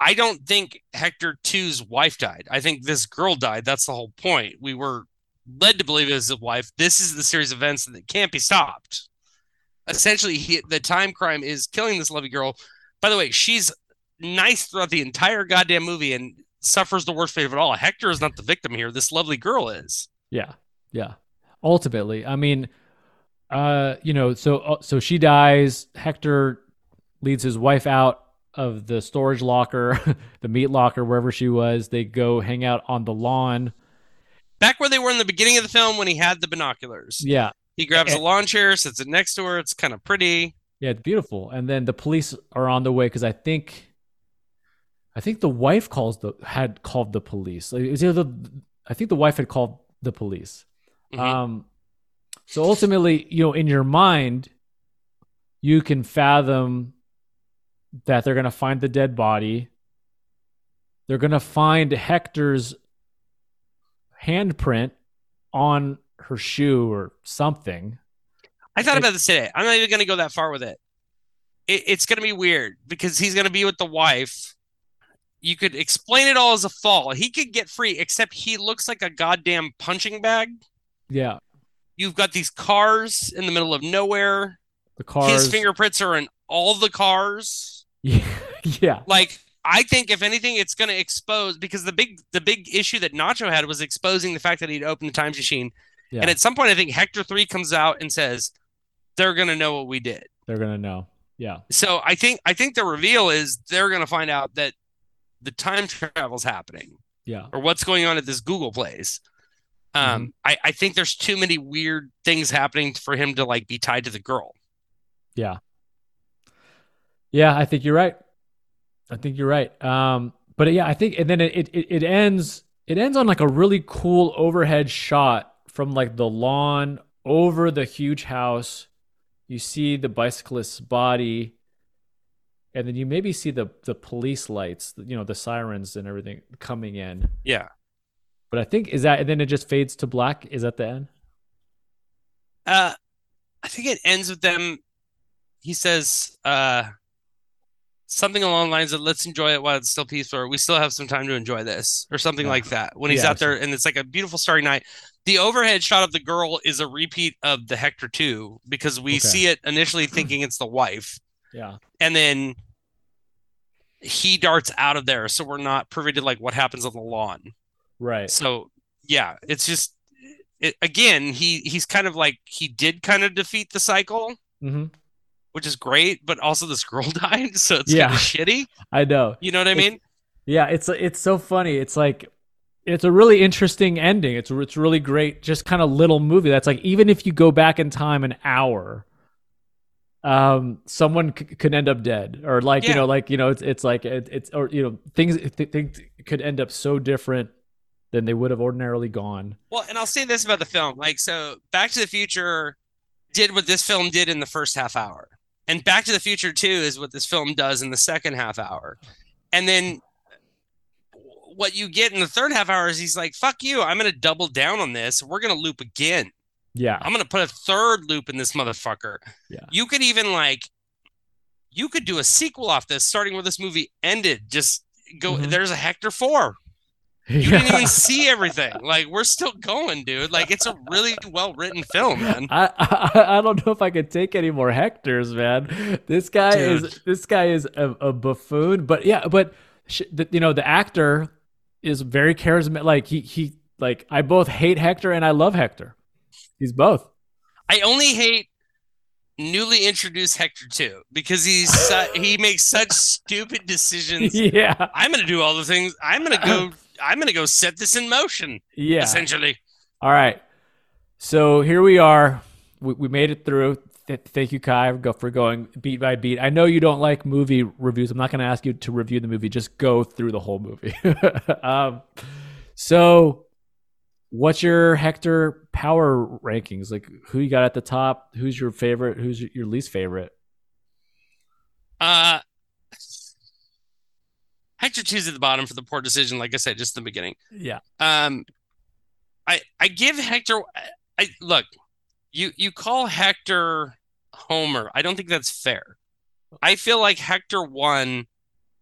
I don't think Hector 2's wife died. I think this girl died. That's the whole point. We were led to believe it was his wife. This is the series of events that can't be stopped. Essentially, the time crime is killing this lovely girl. By the way, she's nice throughout the entire goddamn movie and suffers the worst fate of it all. Hector is not the victim here. This lovely girl is. Yeah. Yeah. Ultimately, I mean, you know, so she dies. Hector leads his wife out of the storage locker, the meat locker, wherever she was. They go hang out on the lawn. Back where they were in the beginning of the film when he had the binoculars. Yeah. He grabs a lawn chair, sits it next to her. It's kind of pretty. Yeah, it's beautiful. And then the police are on the way because I think the wife had called the police. Like, it was either I think the wife had called the police. So ultimately, you know, in your mind, you can fathom that they're going to find the dead body. They're going to find Hector's handprint on her shoe or something. I thought about this today. I'm not even going to go that far with it. It's going to be weird because he's going to be with the wife. You could explain it all as a fall. He could get free, except he looks like a goddamn punching bag. Yeah. You've got these cars in the middle of nowhere. The cars. His fingerprints are in all the cars. Yeah. Yeah. Like, I think if anything, it's going to expose, because the big issue that Nacho had was exposing the fact that he'd opened the time machine Yeah. And at some point, I think Hector 3 comes out and says, they're going to know what we did. They're going to know. Yeah. So I think the reveal is they're going to find out that the time travel's happening. Yeah. Or what's going on at this Google place. Mm-hmm. I think there's too many weird things happening for him to like be tied to the girl. Yeah. Yeah, I think you're right. But yeah, I think, and then it ends on like a really cool overhead shot from like the lawn over the huge house. You see the bicyclist's body, and then you maybe see the police lights, you know, the sirens and everything coming in. Yeah. But I think, is that, and then it just fades to black. Is that the end? I think it ends with them. He says something along the lines of, let's enjoy it while it's still peaceful. Or, we still have some time to enjoy this, or something like that. When he's out there, and it's like a beautiful starry night. The overhead shot of the girl is a repeat of the Hector 2, because we see it initially thinking it's the wife. Yeah. And then he darts out of there. So we're not privy to like what happens on the lawn. Right. So yeah, it's just, again, he's kind of like, he did kind of defeat the cycle, mm-hmm. which is great. But also this girl died. So it's kind of shitty. I know. You know what I mean? Yeah. It's so funny. It's like, it's a really interesting ending. It's really great. Just kind of little movie. That's like, even if you go back in time an hour, someone could end up dead, or like, you know, like, you know, it's like, it's, or, you know, things could end up so different than they would have ordinarily gone. Well, and I'll say this about the film. Like, so Back to the Future did what this film did in the first half hour, and Back to the Future 2 is what this film does in the second half hour. And then what you get in the third half hour is he's like, fuck you, I'm going to double down on this. We're going to loop again. Yeah. I'm going to put a third loop in this motherfucker. Yeah. You could even like, you could do a sequel off this, starting where this movie ended. Just go, mm-hmm. There's a Hector 4. You didn't even see everything. Like, we're still going, dude. Like, it's a really well-written film, man. I don't know if I could take any more Hectors, man. This guy is a buffoon, but yeah, but you know, the actor is very charismatic. Like he like, I both hate Hector and I love Hector. He's both. I only hate newly introduced Hector 2 because he makes such stupid decisions. Yeah. I'm going to do all the things. I'm going to go set this in motion. Yeah. Essentially. All right. So here we are. We made it through. Thank you, Kai, for going beat by beat. I know you don't like movie reviews. I'm not going to ask you to review the movie. Just go through the whole movie. So what's your Hector power rankings? Like, who you got at the top? Who's your favorite? Who's your least favorite? Hector 2's at the bottom for the poor decision. Like I said, just the beginning. Yeah. I give Hector... I look... You call Hector Homer. I don't think that's fair. I feel like Hector 1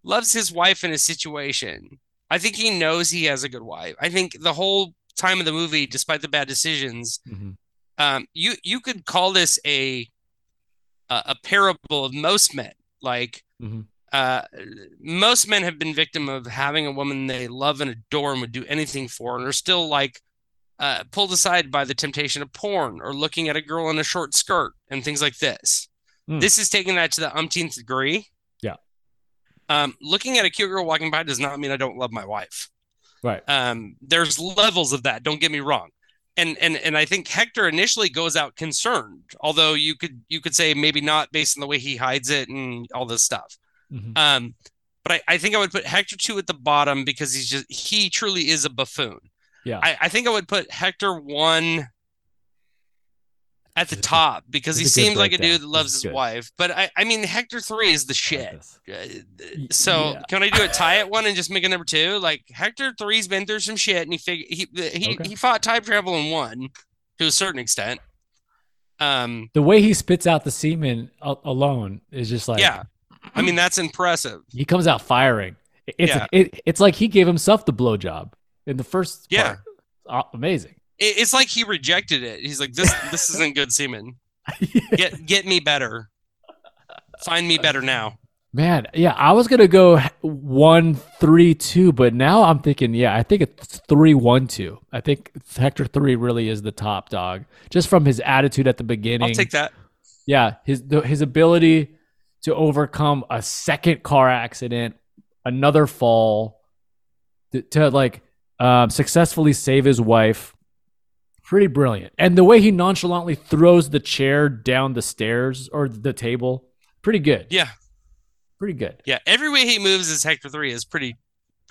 loves his wife and his situation. I think he knows he has a good wife. I think the whole time of the movie, despite the bad decisions, mm-hmm. You could call this a parable of most men. Like mm-hmm. Most men have been victim of having a woman they love and adore and would do anything for, and are still like, pulled aside by the temptation of porn or looking at a girl in a short skirt and things like this. Mm. This is taking that to the umpteenth degree. Yeah. Looking at a cute girl walking by does not mean I don't love my wife. Right. There's levels of that. Don't get me wrong. And I think Hector initially goes out concerned, although you could say maybe not, based on the way he hides it and all this stuff. Mm-hmm. But I think I would put Hector 2 at the bottom because he truly is a buffoon. Yeah, I think I would put Hector 1 at the top because he seems like a dude that loves his wife. But I mean, Hector 3 is the shit. So can I do a tie at 1 and just make it number 2? Like, Hector 3's been through some shit, and he fought time travel in 1 to a certain extent. The way he spits out the semen alone is just like, yeah, I mean, that's impressive. He comes out firing. It's like he gave himself the blowjob. In the first part. Amazing. It's like he rejected it. He's like, this isn't good semen. Get me better. Find me better now. Man, yeah, I was gonna go 1-3-2, but now I'm thinking, yeah, I think it's 3-1-2. I think Hector 3 really is the top dog, just from his attitude at the beginning. I'll take that. Yeah, his ability to overcome a second car accident, another fall, to like successfully save his wife, pretty brilliant. And the way he nonchalantly throws the chair down the stairs or the table, pretty good. Yeah. Pretty good. Yeah, every way he moves as Hector 3 is pretty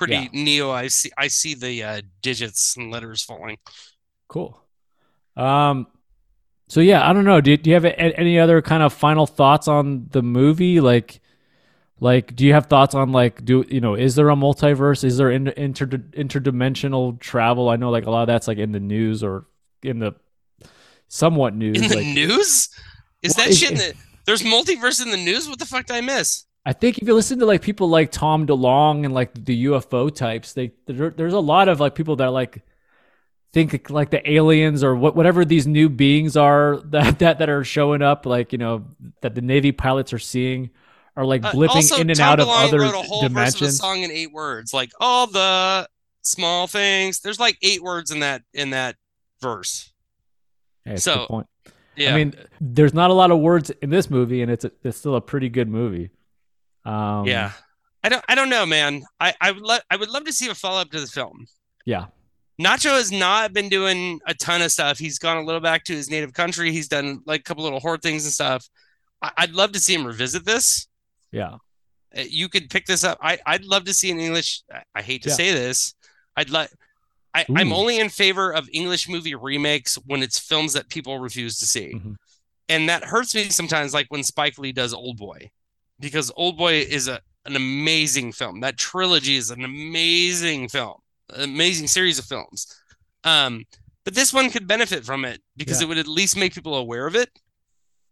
yeah. Neo. I see the digits and letters falling. Cool. So yeah, I don't know. Do you have any other kind of final thoughts on the movie? Like, do you have thoughts on like, is there a multiverse? Is there interdimensional travel? I know like a lot of that's like in the news or in the somewhat news. In the news? Is that shit? There's multiverse in the news. What the fuck did I miss? I think if you listen to like people like Tom DeLonge and like the UFO types, there's a lot of like people that like think like the aliens or whatever these new beings are that are showing up, like, that the Navy pilots are seeing are like blipping also, in and Tom out DeLonge of other dimensions. Wrote a whole verse of a song in 8 words, like all the small things. There's like 8 words in that verse. Hey, that's a good point. Yeah. I mean, there's not a lot of words in this movie, and it's still a pretty good movie. Yeah, I don't know, man. I would love to see a follow up to the film. Yeah, Nacho has not been doing a ton of stuff. He's gone a little back to his native country. He's done like a couple little horror things and stuff. I'd love to see him revisit this. Yeah, you could pick this up. I'd love to see an English. I hate to say this. I'm only in favor of English movie remakes when it's films that people refuse to see, mm-hmm. and that hurts me sometimes. Like when Spike Lee does Old Boy. Because Old Boy is an amazing film. That trilogy is an amazing film, an amazing series of films. But this one could benefit from it because it would at least make people aware of it.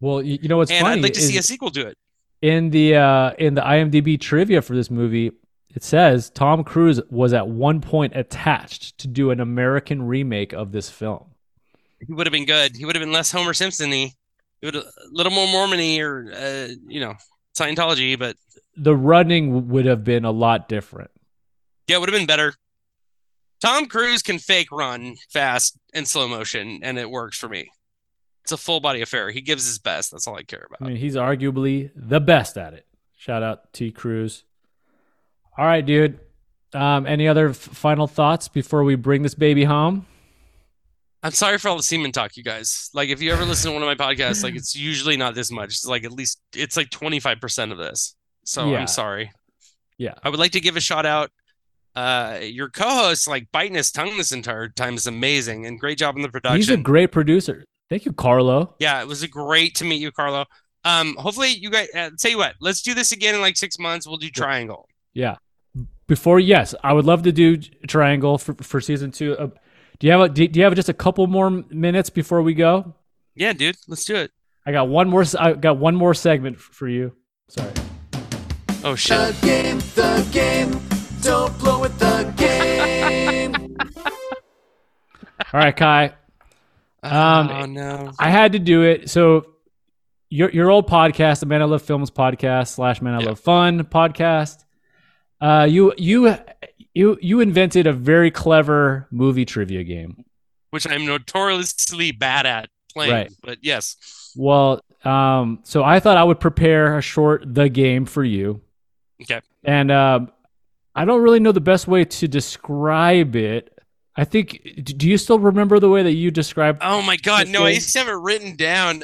Well, you know what's funny? I'd like to see a sequel to it. In the IMDb trivia for this movie, it says Tom Cruise was at one point attached to do an American remake of this film. He would have been good. He would have been less Homer Simpson-y. He would have a little more Mormon-y or, Scientology, but the running would have been a lot different. Yeah, it would have been better. Tom Cruise can fake run fast and slow motion, and it works for me. It's a full body affair. He gives his best. That's all I care about. I mean, he's arguably the best at it. Shout out T. Cruise. All right, dude. Any other final thoughts before we bring this baby home? I'm sorry for all the semen talk, you guys. Like, if you ever listen to one of my podcasts, like, it's usually not this much. It's like at least it's like 25% of this. So yeah. I'm sorry. Yeah, I would like to give a shout out. Your co-host, like, biting his tongue this entire time is amazing, and great job on the production. He's a great producer. Thank you, Carlo. Yeah, it was great to meet you, Carlo. Hopefully, you guys. Tell you what, let's do this again in like 6 months. We'll do Triangle. Yeah. I would love to do Triangle for season 2. Do you have just a couple more minutes before we go? Yeah, dude, let's do it. I got one more segment for you. Sorry. Oh shit. The game, don't blow it. The game. All right, Kai. Oh no. I had to do it. So your old podcast, the Man I Love Films Podcast / Man I Love Fun Podcast. You invented a very clever movie trivia game, which I'm notoriously bad at playing. Right. But yes. Well, so I thought I would prepare a short The Game for you. Okay. And I don't really know the best way to describe it. I think. Do you still remember the way that you described? Oh my God, no! Game? I used to have it written down.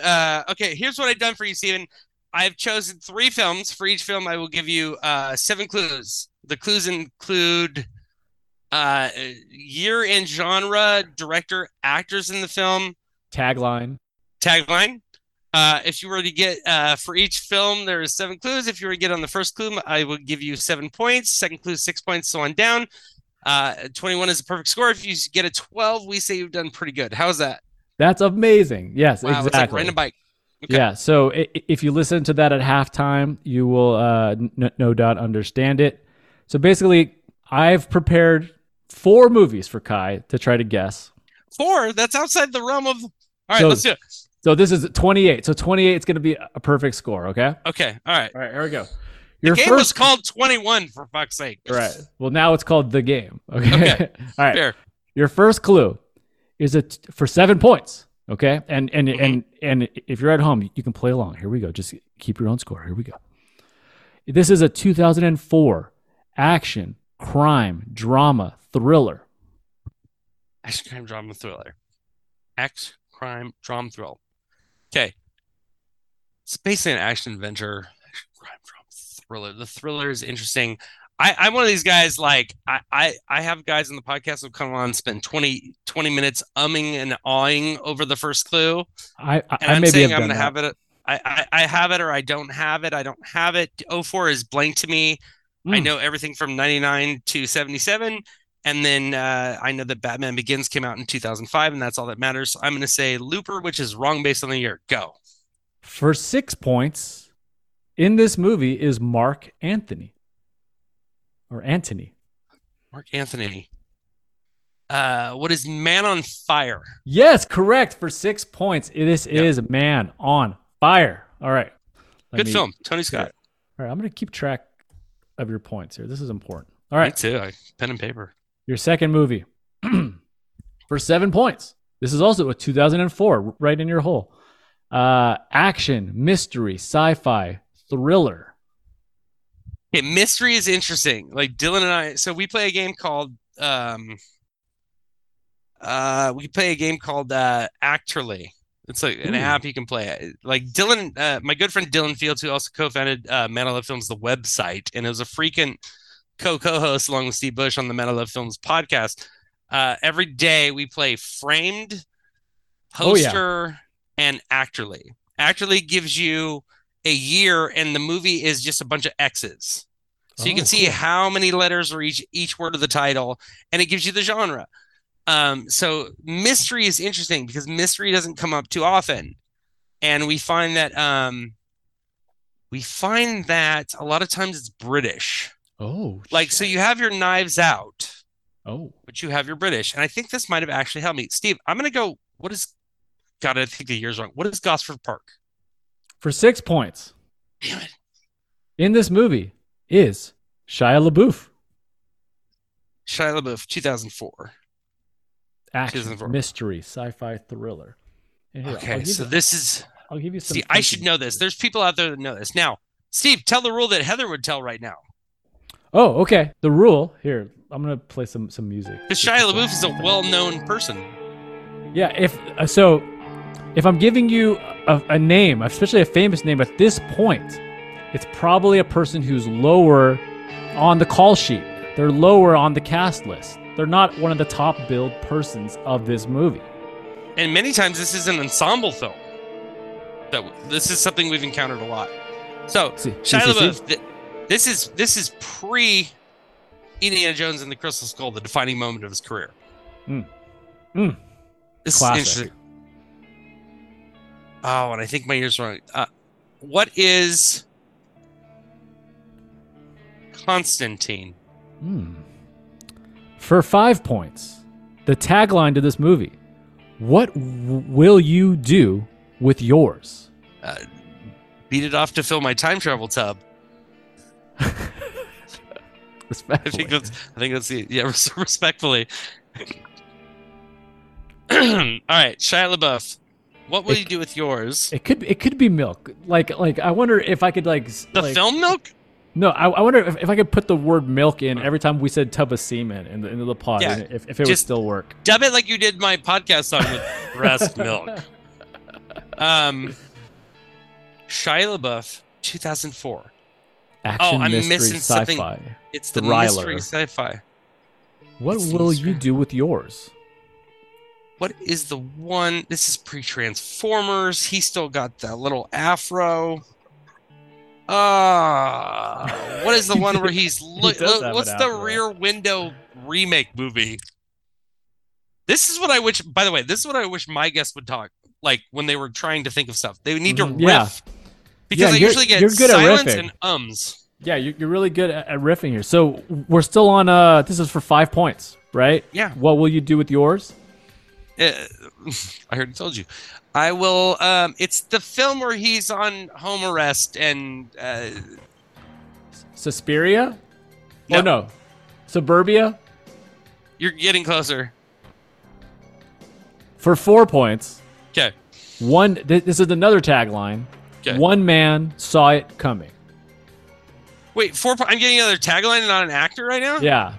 Okay, here's what I've done for you, Steven. I've chosen 3 films. For each film, I will give you 7 clues. The clues include year and genre, director, actors in the film. Tagline. If you were to get for each film, there is 7 clues. If you were to get on the first clue, I will give you 7 points. Second clue, 6 points, so on down. 21 is a perfect score. If you get a 12, we say you've done pretty good. How's that? That's amazing. Yes, wow, exactly. It's like riding a bike. Okay. Yeah, so if you listen to that at halftime, you will no doubt understand it. So basically, I've prepared 4 movies for Kai to try to guess. 4? That's outside the realm of... All right, let's do it. So this is 28. So 28 is going to be a perfect score, okay? Okay, all right. All right, here we go. The game was called 21, for fuck's sake. Right. Well, now it's called The Game. Okay. All right. Fair. Your first clue is for 7 points. Okay. And if you're at home, you can play along. Here we go. Just keep your own score. Here we go. This is a 2004 action, crime, drama, thriller. Action, crime, drama, thriller. Action, crime, drama, thrill. Okay. It's basically an action adventure. Action, crime, drama, thriller. The thriller is interesting. I'm one of these guys, like, I have guys in the podcast who come on and spend 20 minutes umming and ahhing over the first clue. I have it or I don't have it. I don't have it. 04 is blank to me. I know everything from 99 to 77. And then I know that Batman Begins came out in 2005, and that's all that matters. So I'm going to say Looper, which is wrong based on the year. Go. For 6 points, in this movie is Mark Anthony. Or Anthony. Mark Anthony. What is Man on Fire? Yes, correct. For 6 points, this is Man on Fire. All right. Good film. Tony Scott. All right. I'm going to keep track of your points here. This is important. All right. Me too. Pen and paper. Your second movie. For 7 points. This is also a 2004, right in your hole. Action, mystery, sci-fi, thriller. Okay, mystery is interesting. Like Dylan and I, so we play a game called Actorly. It's like an app you can play. Like Dylan, my good friend Dylan Fields, who also co-founded Man I Love Films, the website, and it was a frequent co-host along with Steve Bush on the Man I Love Films podcast. Every day we play Framed, Poster, and Actorly. Actorly gives you a year, and the movie is just a bunch of X's. So you can see how many letters are each word of the title, and it gives you the genre. So mystery is interesting because mystery doesn't come up too often. And we find that a lot of times it's British. Oh, like, shit. So you have your Knives Out. Oh, but you have your British. And I think this might've actually helped me. Steve, I'm going to go. I think the year's wrong. What is Gosford Park? For 6 points. Damn it. In this movie is Shia LaBeouf. Shia LaBeouf, 2004. Action, mystery, sci-fi, thriller. Here, okay, so this is... I'll give you some... See, I should know this. There's people out there that know this. Now, Steve, tell the rule that Heather would tell right now. Oh, okay. The rule... Here, I'm going to play some music. Because Shia LaBeouf is a well-known person. Yeah, if I'm giving you a name, especially a famous name, at this point, it's probably a person who's lower on the call sheet. They're lower on the cast list. They're not one of the top billed persons of this movie. And many times this is an ensemble film. So this is something we've encountered a lot. So Shia LaBeouf, this is pre Indiana Jones and the Crystal Skull, the defining moment of his career. This classic. Is interesting. Oh, and I think my ear's wrong. What is Constantine? For 5 points, the tagline to this movie, what will you do with yours? Beat it off to fill my time travel tub. Respectfully. I think that's the... Yeah, respectfully. All right, Shia LaBeouf. What will you do with yours? It could be milk. Like I wonder if I could like... The like, film milk? No, I wonder if I could put the word milk in every time we said tub of semen in the pod, yeah, and if it would still work. Dub it like you did my podcast song with breast milk. Shia LaBeouf, 2004. Action, I'm mystery, missing something. Sci-fi. It's the mystery sci-fi. What will you do with yours? What is the one? This is pre-Transformers. He still got that little afro. What is the one where he's what's the Rear Window remake movie? This is what I wish, by the way, my guests would talk like when they were trying to think of stuff. They need to riff. Yeah. Because I usually get silence and ums. Yeah, you're really good at riffing here. So we're still on, this is for 5 points, right? Yeah. What will you do with yours? I already told you. I will. It's the film where he's on home arrest and Suspiria? Yep. Oh, no. Suburbia? You're getting closer. For 4 points. Okay. One. This is another tagline. Okay. One man saw it coming. Wait, 4 points. I'm getting another tagline and not an actor right now? Yeah.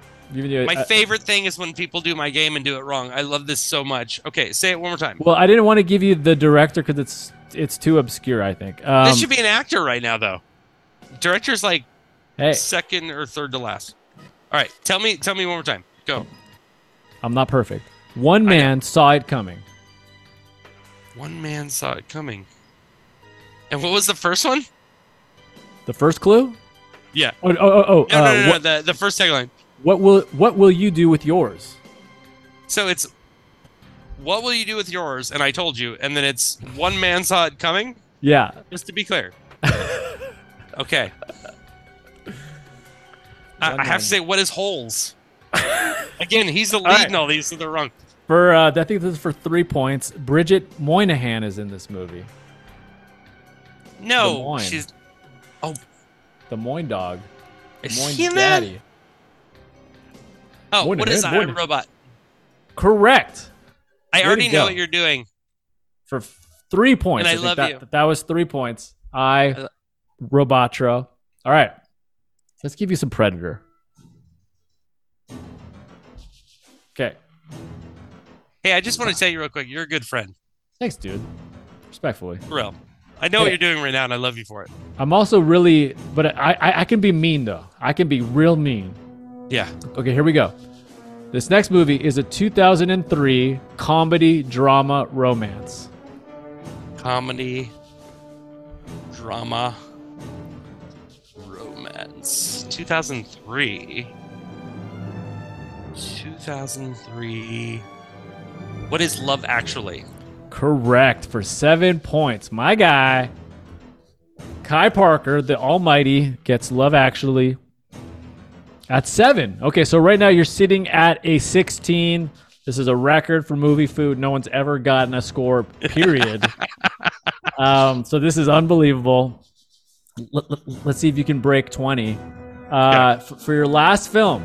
My favorite thing is when people do my game and do it wrong. I love this so much. Okay, say it one more time. Well, I didn't want to give you the director because it's too obscure, I think. This should be an actor right now, though. Director's like second or third to last. All right, tell me one more time. Go. I'm not perfect. One man saw it coming. One man saw it coming. And what was the first one? The first clue? Yeah. No, the first tagline. What will you do with yours? So it's, what will you do with yours? And I told you. And then it's, one man saw it coming? Yeah. Just to be clear. Okay. I have to say, what is Holes? Again, he's the lead in all these, so they're wrong. For, I think this is for 3 points. Bridget Moynihan is in this movie. No. She's... Oh. The Moyne dog. Is Moyne's she daddy. That? Oh, what is I, Robot? Correct. I already know what you're doing. For 3 points. And I love you. That was 3 points. I Robotro. All right. Let's give you some Predator. Okay. Hey, I just want to tell you real quick. You're a good friend. Thanks, dude. Respectfully. For real. I know what you're doing right now, and I love you for it. I'm also really... But I can be mean, though. I can be real mean. Yeah. Okay, here we go. This next movie is a 2003 comedy, drama, romance. Comedy, drama, romance. 2003. 2003. What is Love Actually? Correct. For 7 points. My guy, Kai Parker, the almighty, gets Love Actually. At 7. Okay, so right now you're sitting at a 16. This is a record for movie food. No one's ever gotten a score, period. So this is unbelievable. Let's see if you can break 20. For your last film,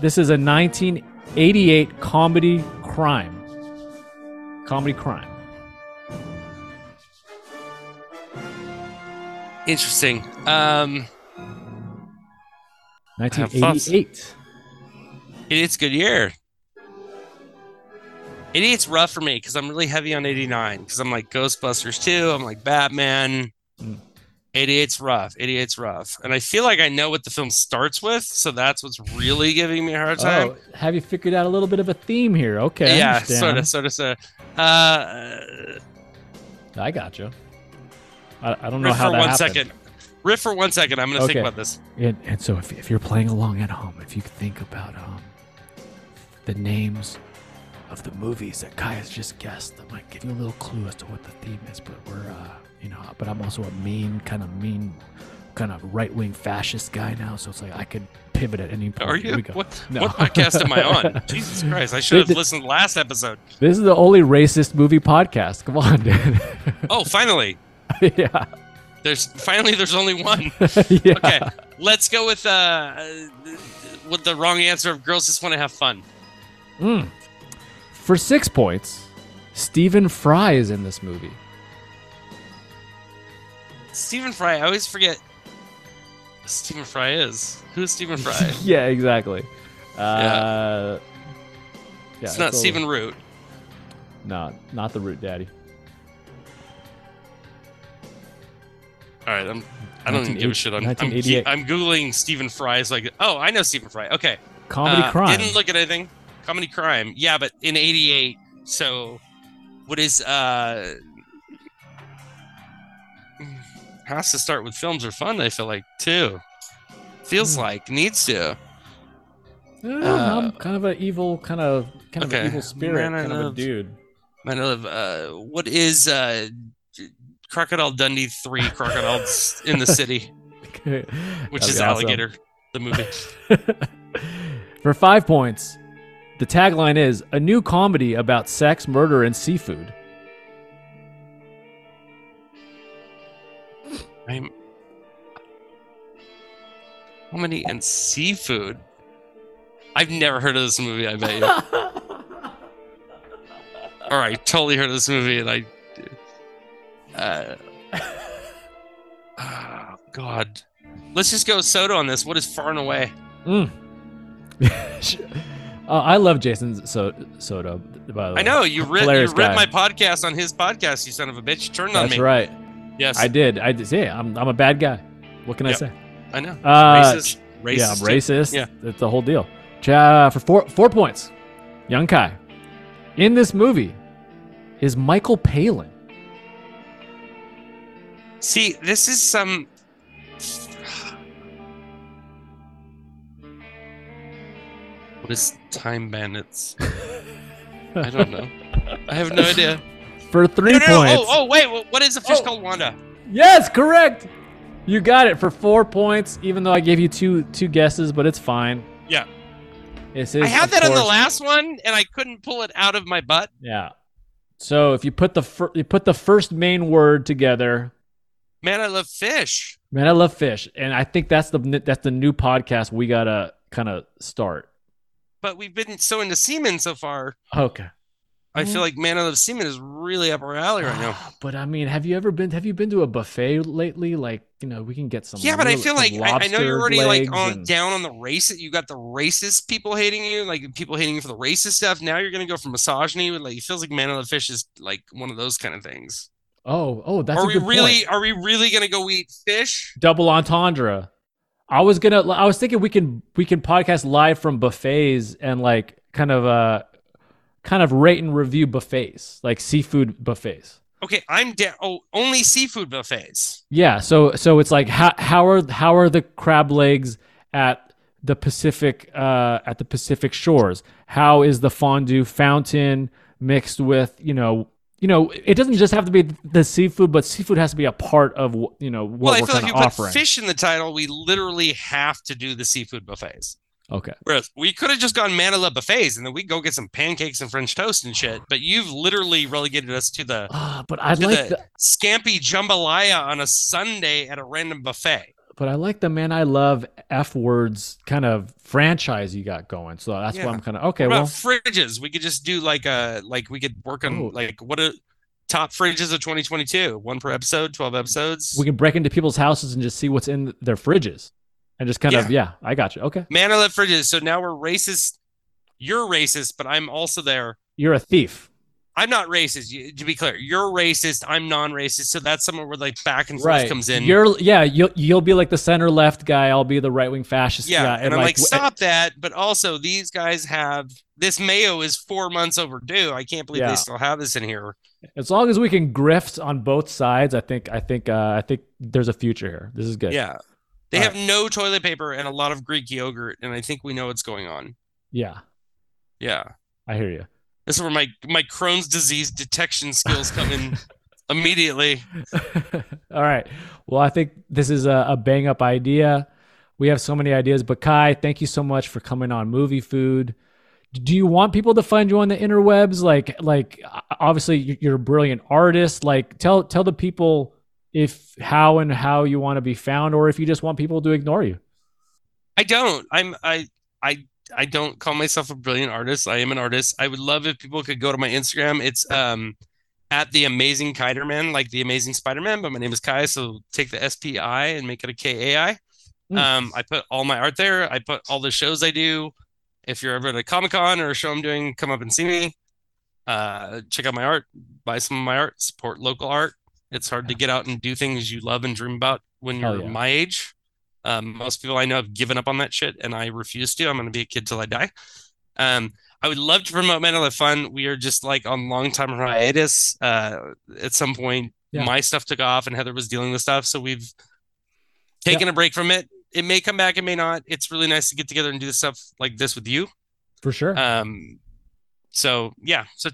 this is a 1988 comedy crime. Interesting. 1988. It's a good year. 88's rough for me because I'm really heavy on 89 because I'm like Ghostbusters 2. I'm like Batman. 88's rough. 88's rough. And I feel like I know what the film starts with. So that's what's really giving me a hard time. Oh, have you figured out a little bit of a theme here? Okay. Yeah, sort of. I got you. I don't know how that happened. Riff for 1 second. I'm going to think about this. And so if you're playing along at home, if you think about the names of the movies that Kai has just guessed, I might give you a little clue as to what the theme is. But we're, but I'm also a mean kind of right-wing fascist guy now. So it's like I could pivot at any point. Are you? What podcast am I on? Jesus Christ. I should have listened to last episode. This is the only racist movie podcast. Come on, dude. Oh, finally. Yeah. There's only one. Yeah. Okay, let's go with the wrong answer of Girls Just Want to Have Fun. For 6 points, Stephen Fry is in this movie. Stephen Fry, I always forget. Stephen Fry is who's Stephen Fry? Yeah, exactly. It's not Stephen Root. No, not the Root Daddy. All right, I don't even give a shit. I'm Googling Stephen Fry. It's like, oh, I know Stephen Fry. Okay. Comedy crime. Didn't look at anything. Comedy crime. Yeah, but in 88. So what is... has to start with films are fun, I feel like, too. Feels like. Needs to. I'm kind of an evil, kind of an evil spirit, kind of a dude. Man, I love... what is... Crocodile Dundee 3, Crocodiles in the City, which is awesome. Alligator, the movie. For 5 points, the tagline is a new comedy about sex, murder, and seafood. comedy and seafood. I've never heard of this movie, I bet you. Or I totally heard of this movie and I... oh, God. Let's just go Soto on this. What is Far and Away? I love Jason Soto, by the way. I know. You read my podcast on his podcast, you son of a bitch. That's on me. That's right. Yes. I did. Yeah, I'm a bad guy. What can I say? I know. Racist. Yeah, I'm racist. Yeah. It's the whole deal. For four points, Young Kai. In this movie is Michael Palin. See, this is some... What is Time Bandits? I don't know. I have no idea. For 3 points. Wait. What is a fish called Wanda? Yes, correct. You got it for 4 points, even though I gave you two guesses, but it's fine. Yeah. This is, I had that on the last one, and I couldn't pull it out of my butt. Yeah. So if you put the first main word together... Man, I love fish. Man, I love fish. And I think that's the new podcast we got to kind of start. But we've been so into semen so far. Okay. I feel like Man I Love Semen is really up our alley right now. But I mean, have you been to a buffet lately? Like, you know, we can get some. Yeah, but I feel like I know you're already like down on the racist. You got the racist people hating you, like people hating you for the racist stuff. Now you're gonna go for misogyny. Like, it feels like Man I Love Fish is like one of those kind of things. Oh, that's a good point. Are we really gonna go eat fish? Double entendre. I was thinking we can podcast live from buffets and like kind of rate and review buffets, like seafood buffets. Okay, I'm down. Oh, only seafood buffets. Yeah, so it's like how are the crab legs at the Pacific shores? How is the fondue fountain mixed with, you know, it doesn't just have to be the seafood, but seafood has to be a part of, you know, what we're kind of offering. Well, I feel like if you put fish in the title, we literally have to do the seafood buffets. Okay. Whereas we could have just gone Man I Love buffets, and then we go get some pancakes and French toast and shit. But you've literally relegated us to the scampi jambalaya on a Sunday at a random buffet. But I like the Man I Love F words kind of franchise you got going. So that's why I'm kind of okay. What about fridges? We could just do we could work on what a top fridges of 2022. One per episode, 12 episodes. We can break into people's houses and just see what's in their fridges, and just kind of I got you. Okay. Man I Love fridges. So now we're racist. You're racist, but I'm also there. You're a thief. I'm not racist. To be clear, you're racist. I'm non-racist. So that's somewhere where like back and forth comes in. You'll be like the center left guy. I'll be the right wing fascist guy. Yeah, and I'm like stop that. But also, these guys have this mayo is 4 months overdue. I can't believe they still have this in here. As long as we can grift on both sides, I think there's a future here. This is good. Yeah, they have no toilet paper and a lot of Greek yogurt, and I think we know what's going on. Yeah. I hear you. This is where my Crohn's disease detection skills come in immediately. All right. Well, I think this is a bang-up idea. We have so many ideas. But Kai, thank you so much for coming on Movie Food. Do you want people to find you on the interwebs? Like obviously, you're a brilliant artist. Like, tell the people how you want to be found, or if you just want people to ignore you. I don't. I don't call myself a brilliant artist. I am an artist. I would love if people could go to my Instagram. It's at the Amazing Kiterman, like the Amazing Spider-Man, but my name is Kai, so take the SPI and make it a KAI. I put all my art there. I put all the shows I do. If you're ever at a Comic-Con or a show I'm doing, come up and see me. Check out my art, buy some of my art, support local art. It's hard to get out and do things you love and dream about when you're my age. Most people I know have given up on that shit, and I refuse to. I'm going to be a kid till I die. I would love to promote Man I Love Fun. We are just like on long-time hiatus. At some point, my stuff took off, and Heather was dealing with stuff, so we've taken a break from it. It may come back, it may not. It's really nice to get together and do stuff like this with you. For sure. So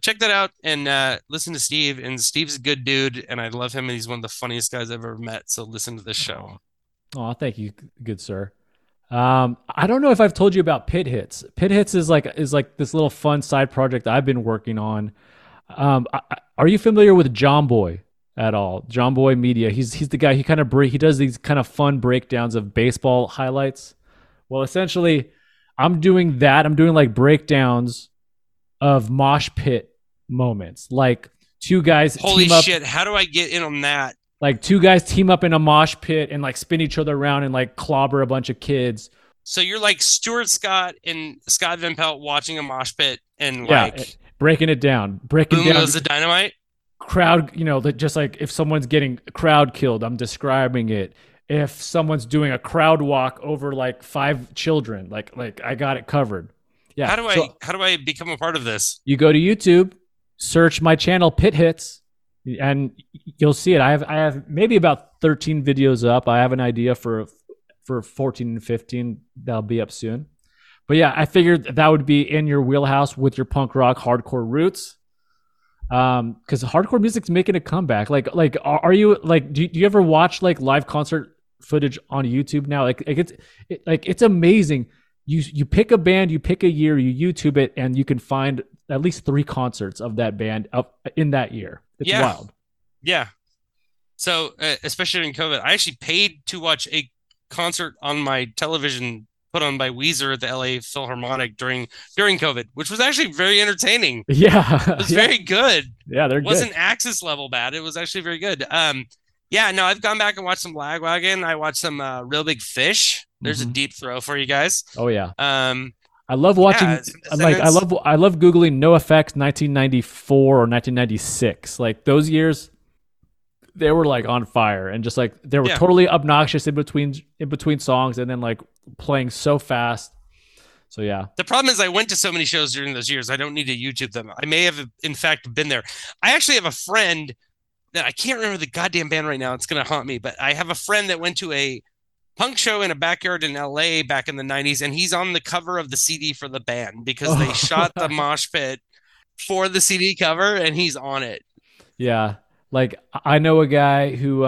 check that out and listen to Steve. And Steve's a good dude, and I love him, and he's one of the funniest guys I've ever met, so listen to this show. Oh, thank you, good sir. I don't know if I've told you about Pit Hits. Pit Hits is like this little fun side project I've been working on. Are you familiar with John Boy at all? John Boy Media. He's the guy. He does these kind of fun breakdowns of baseball highlights. Well, essentially, I'm doing that. I'm doing like breakdowns of mosh pit moments. Like two guys holy team up, shit, how do I get in on that? Like two guys team up in a mosh pit and like spin each other around and like clobber a bunch of kids. So you're like Stuart Scott and Scott Van Pelt watching a mosh pit and like breaking it down. Breaking down the dynamite. Crowd, you know, that just like if someone's getting crowd killed, I'm describing it. If someone's doing a crowd walk over like five children, like I got it covered. Yeah. How do I become a part of this? You go to YouTube, search my channel Pit Hits, and you'll see it. I have maybe about 13 videos up. I have an idea for 14 and 15 that'll be up soon. But yeah, I figured that would be in your wheelhouse with your punk rock hardcore roots. Because hardcore music's making a comeback. Like, are you like? Do you ever watch like live concert footage on YouTube now? It's amazing. You pick a band, you pick a year, you YouTube it, and you can find at least 3 concerts of that band up in that year. It's wild. Yeah. So especially during COVID, I actually paid to watch a concert on my television put on by Weezer at the LA Philharmonic during COVID, which was actually very entertaining. Yeah. It was very good. Yeah, they're good. It wasn't access level bad. It was actually very good. Yeah, no, I've gone back and watched some Lagwagon. I watched some Real Big Fish. There's a deep throw for you guys. Oh yeah. I love watching I love Googling NoFX 1994 or 1996. Like those years they were like on fire and just like they were totally obnoxious in between songs and then like playing so fast. So yeah. The problem is I went to so many shows during those years. I don't need to YouTube them. I may have in fact been there. I actually have a friend that I can't remember the goddamn band right now. It's going to haunt me, but I have a friend that went to a punk show in a backyard in LA back in the 90s and he's on the cover of the CD for the band because they shot the mosh pit for the CD cover and he's on it. Yeah. Like I know a guy who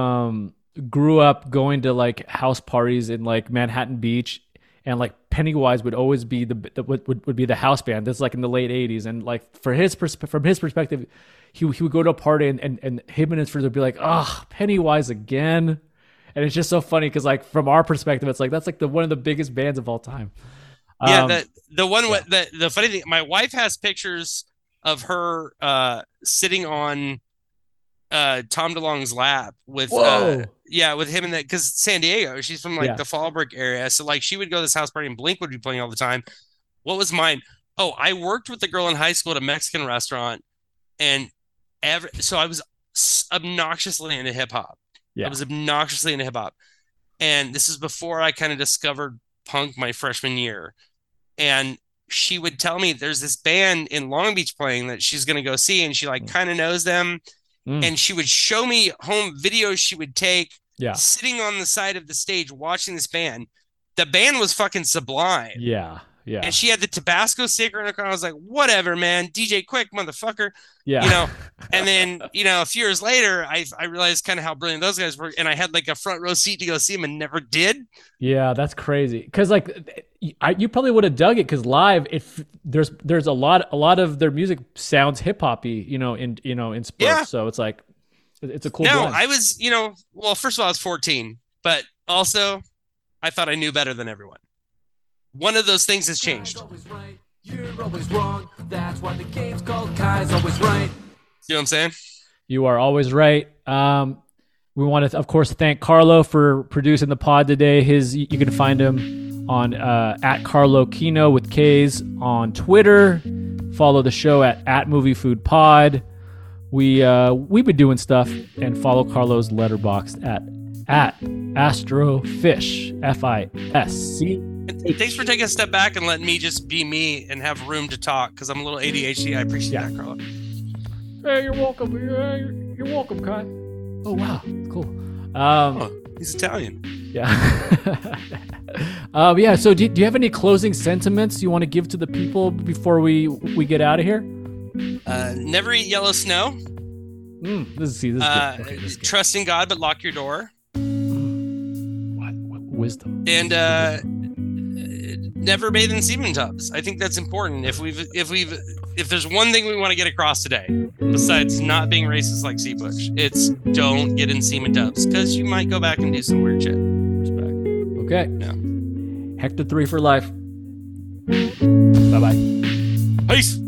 grew up going to like house parties in like Manhattan Beach, and like Pennywise would always be would be the house band. That's like in the late 80s, and like from his perspective, he would go to a party and him and his friends would be like, oh, Pennywise again, and it's just so funny because like from our perspective, it's like that's like the one of the biggest bands of all time. Yeah, the funny thing, my wife has pictures of her sitting on. Tom DeLonge's lap with him and that, because San Diego, she's from like the Fallbrook area, so like she would go to this house party and Blink would be playing all the time. What was mine? Oh, I worked with a girl in high school at a Mexican restaurant, and so I was obnoxiously into hip hop. Yeah. I was obnoxiously into hip hop, and this is before I kind of discovered punk my freshman year, and she would tell me there's this band in Long Beach playing that she's gonna go see, and she like kind of knows them. And she would show me home videos she would take sitting on the side of the stage watching this band. The band was fucking Sublime. Yeah, yeah. And she had the Tabasco sticker in her car. I was like, whatever, man. DJ Quick, motherfucker. Yeah. You know. And then, you know, a few years later, I realized kind of how brilliant those guys were. And I had like a front row seat to go see them and never did. Yeah, that's crazy. Because like you probably would have dug it because live, if there's a lot of their music sounds hip hoppy, in sports. Yeah. So it's like it's a cool. No, blend. I was, well, first of all, I was 14, but also I thought I knew better than everyone. One of those things has changed. Kai's always right. You're always wrong. That's why the game's called Kai's Always Right. You know what I'm saying? You are always right. We want to, of course, thank Carlo for producing the pod today. You can find him on at Carlo Kino with K's on Twitter. Follow the show at @MovieFoodPod. We've been doing stuff, and follow Carlo's Letterboxd at Astrofish FISC. Thanks for taking a step back and letting me just be me and have room to talk, because I'm a little ADHD. I appreciate that, Carlo. Hey, you're welcome. You're welcome, Kai. Oh, wow. Cool. He's Italian. Yeah. So do you have any closing sentiments you want to give to the people before we get out of here? Never eat yellow snow. This is good. Trust in God, but lock your door. What wisdom. And... never bathe in semen tubs. I think that's important. If there's one thing we want to get across today, besides not being racist like Steve Bush, it's don't get in semen tubs because you might go back and do some weird shit. Respect. Okay. Yeah. Hector 3 for life. Bye-bye. Peace.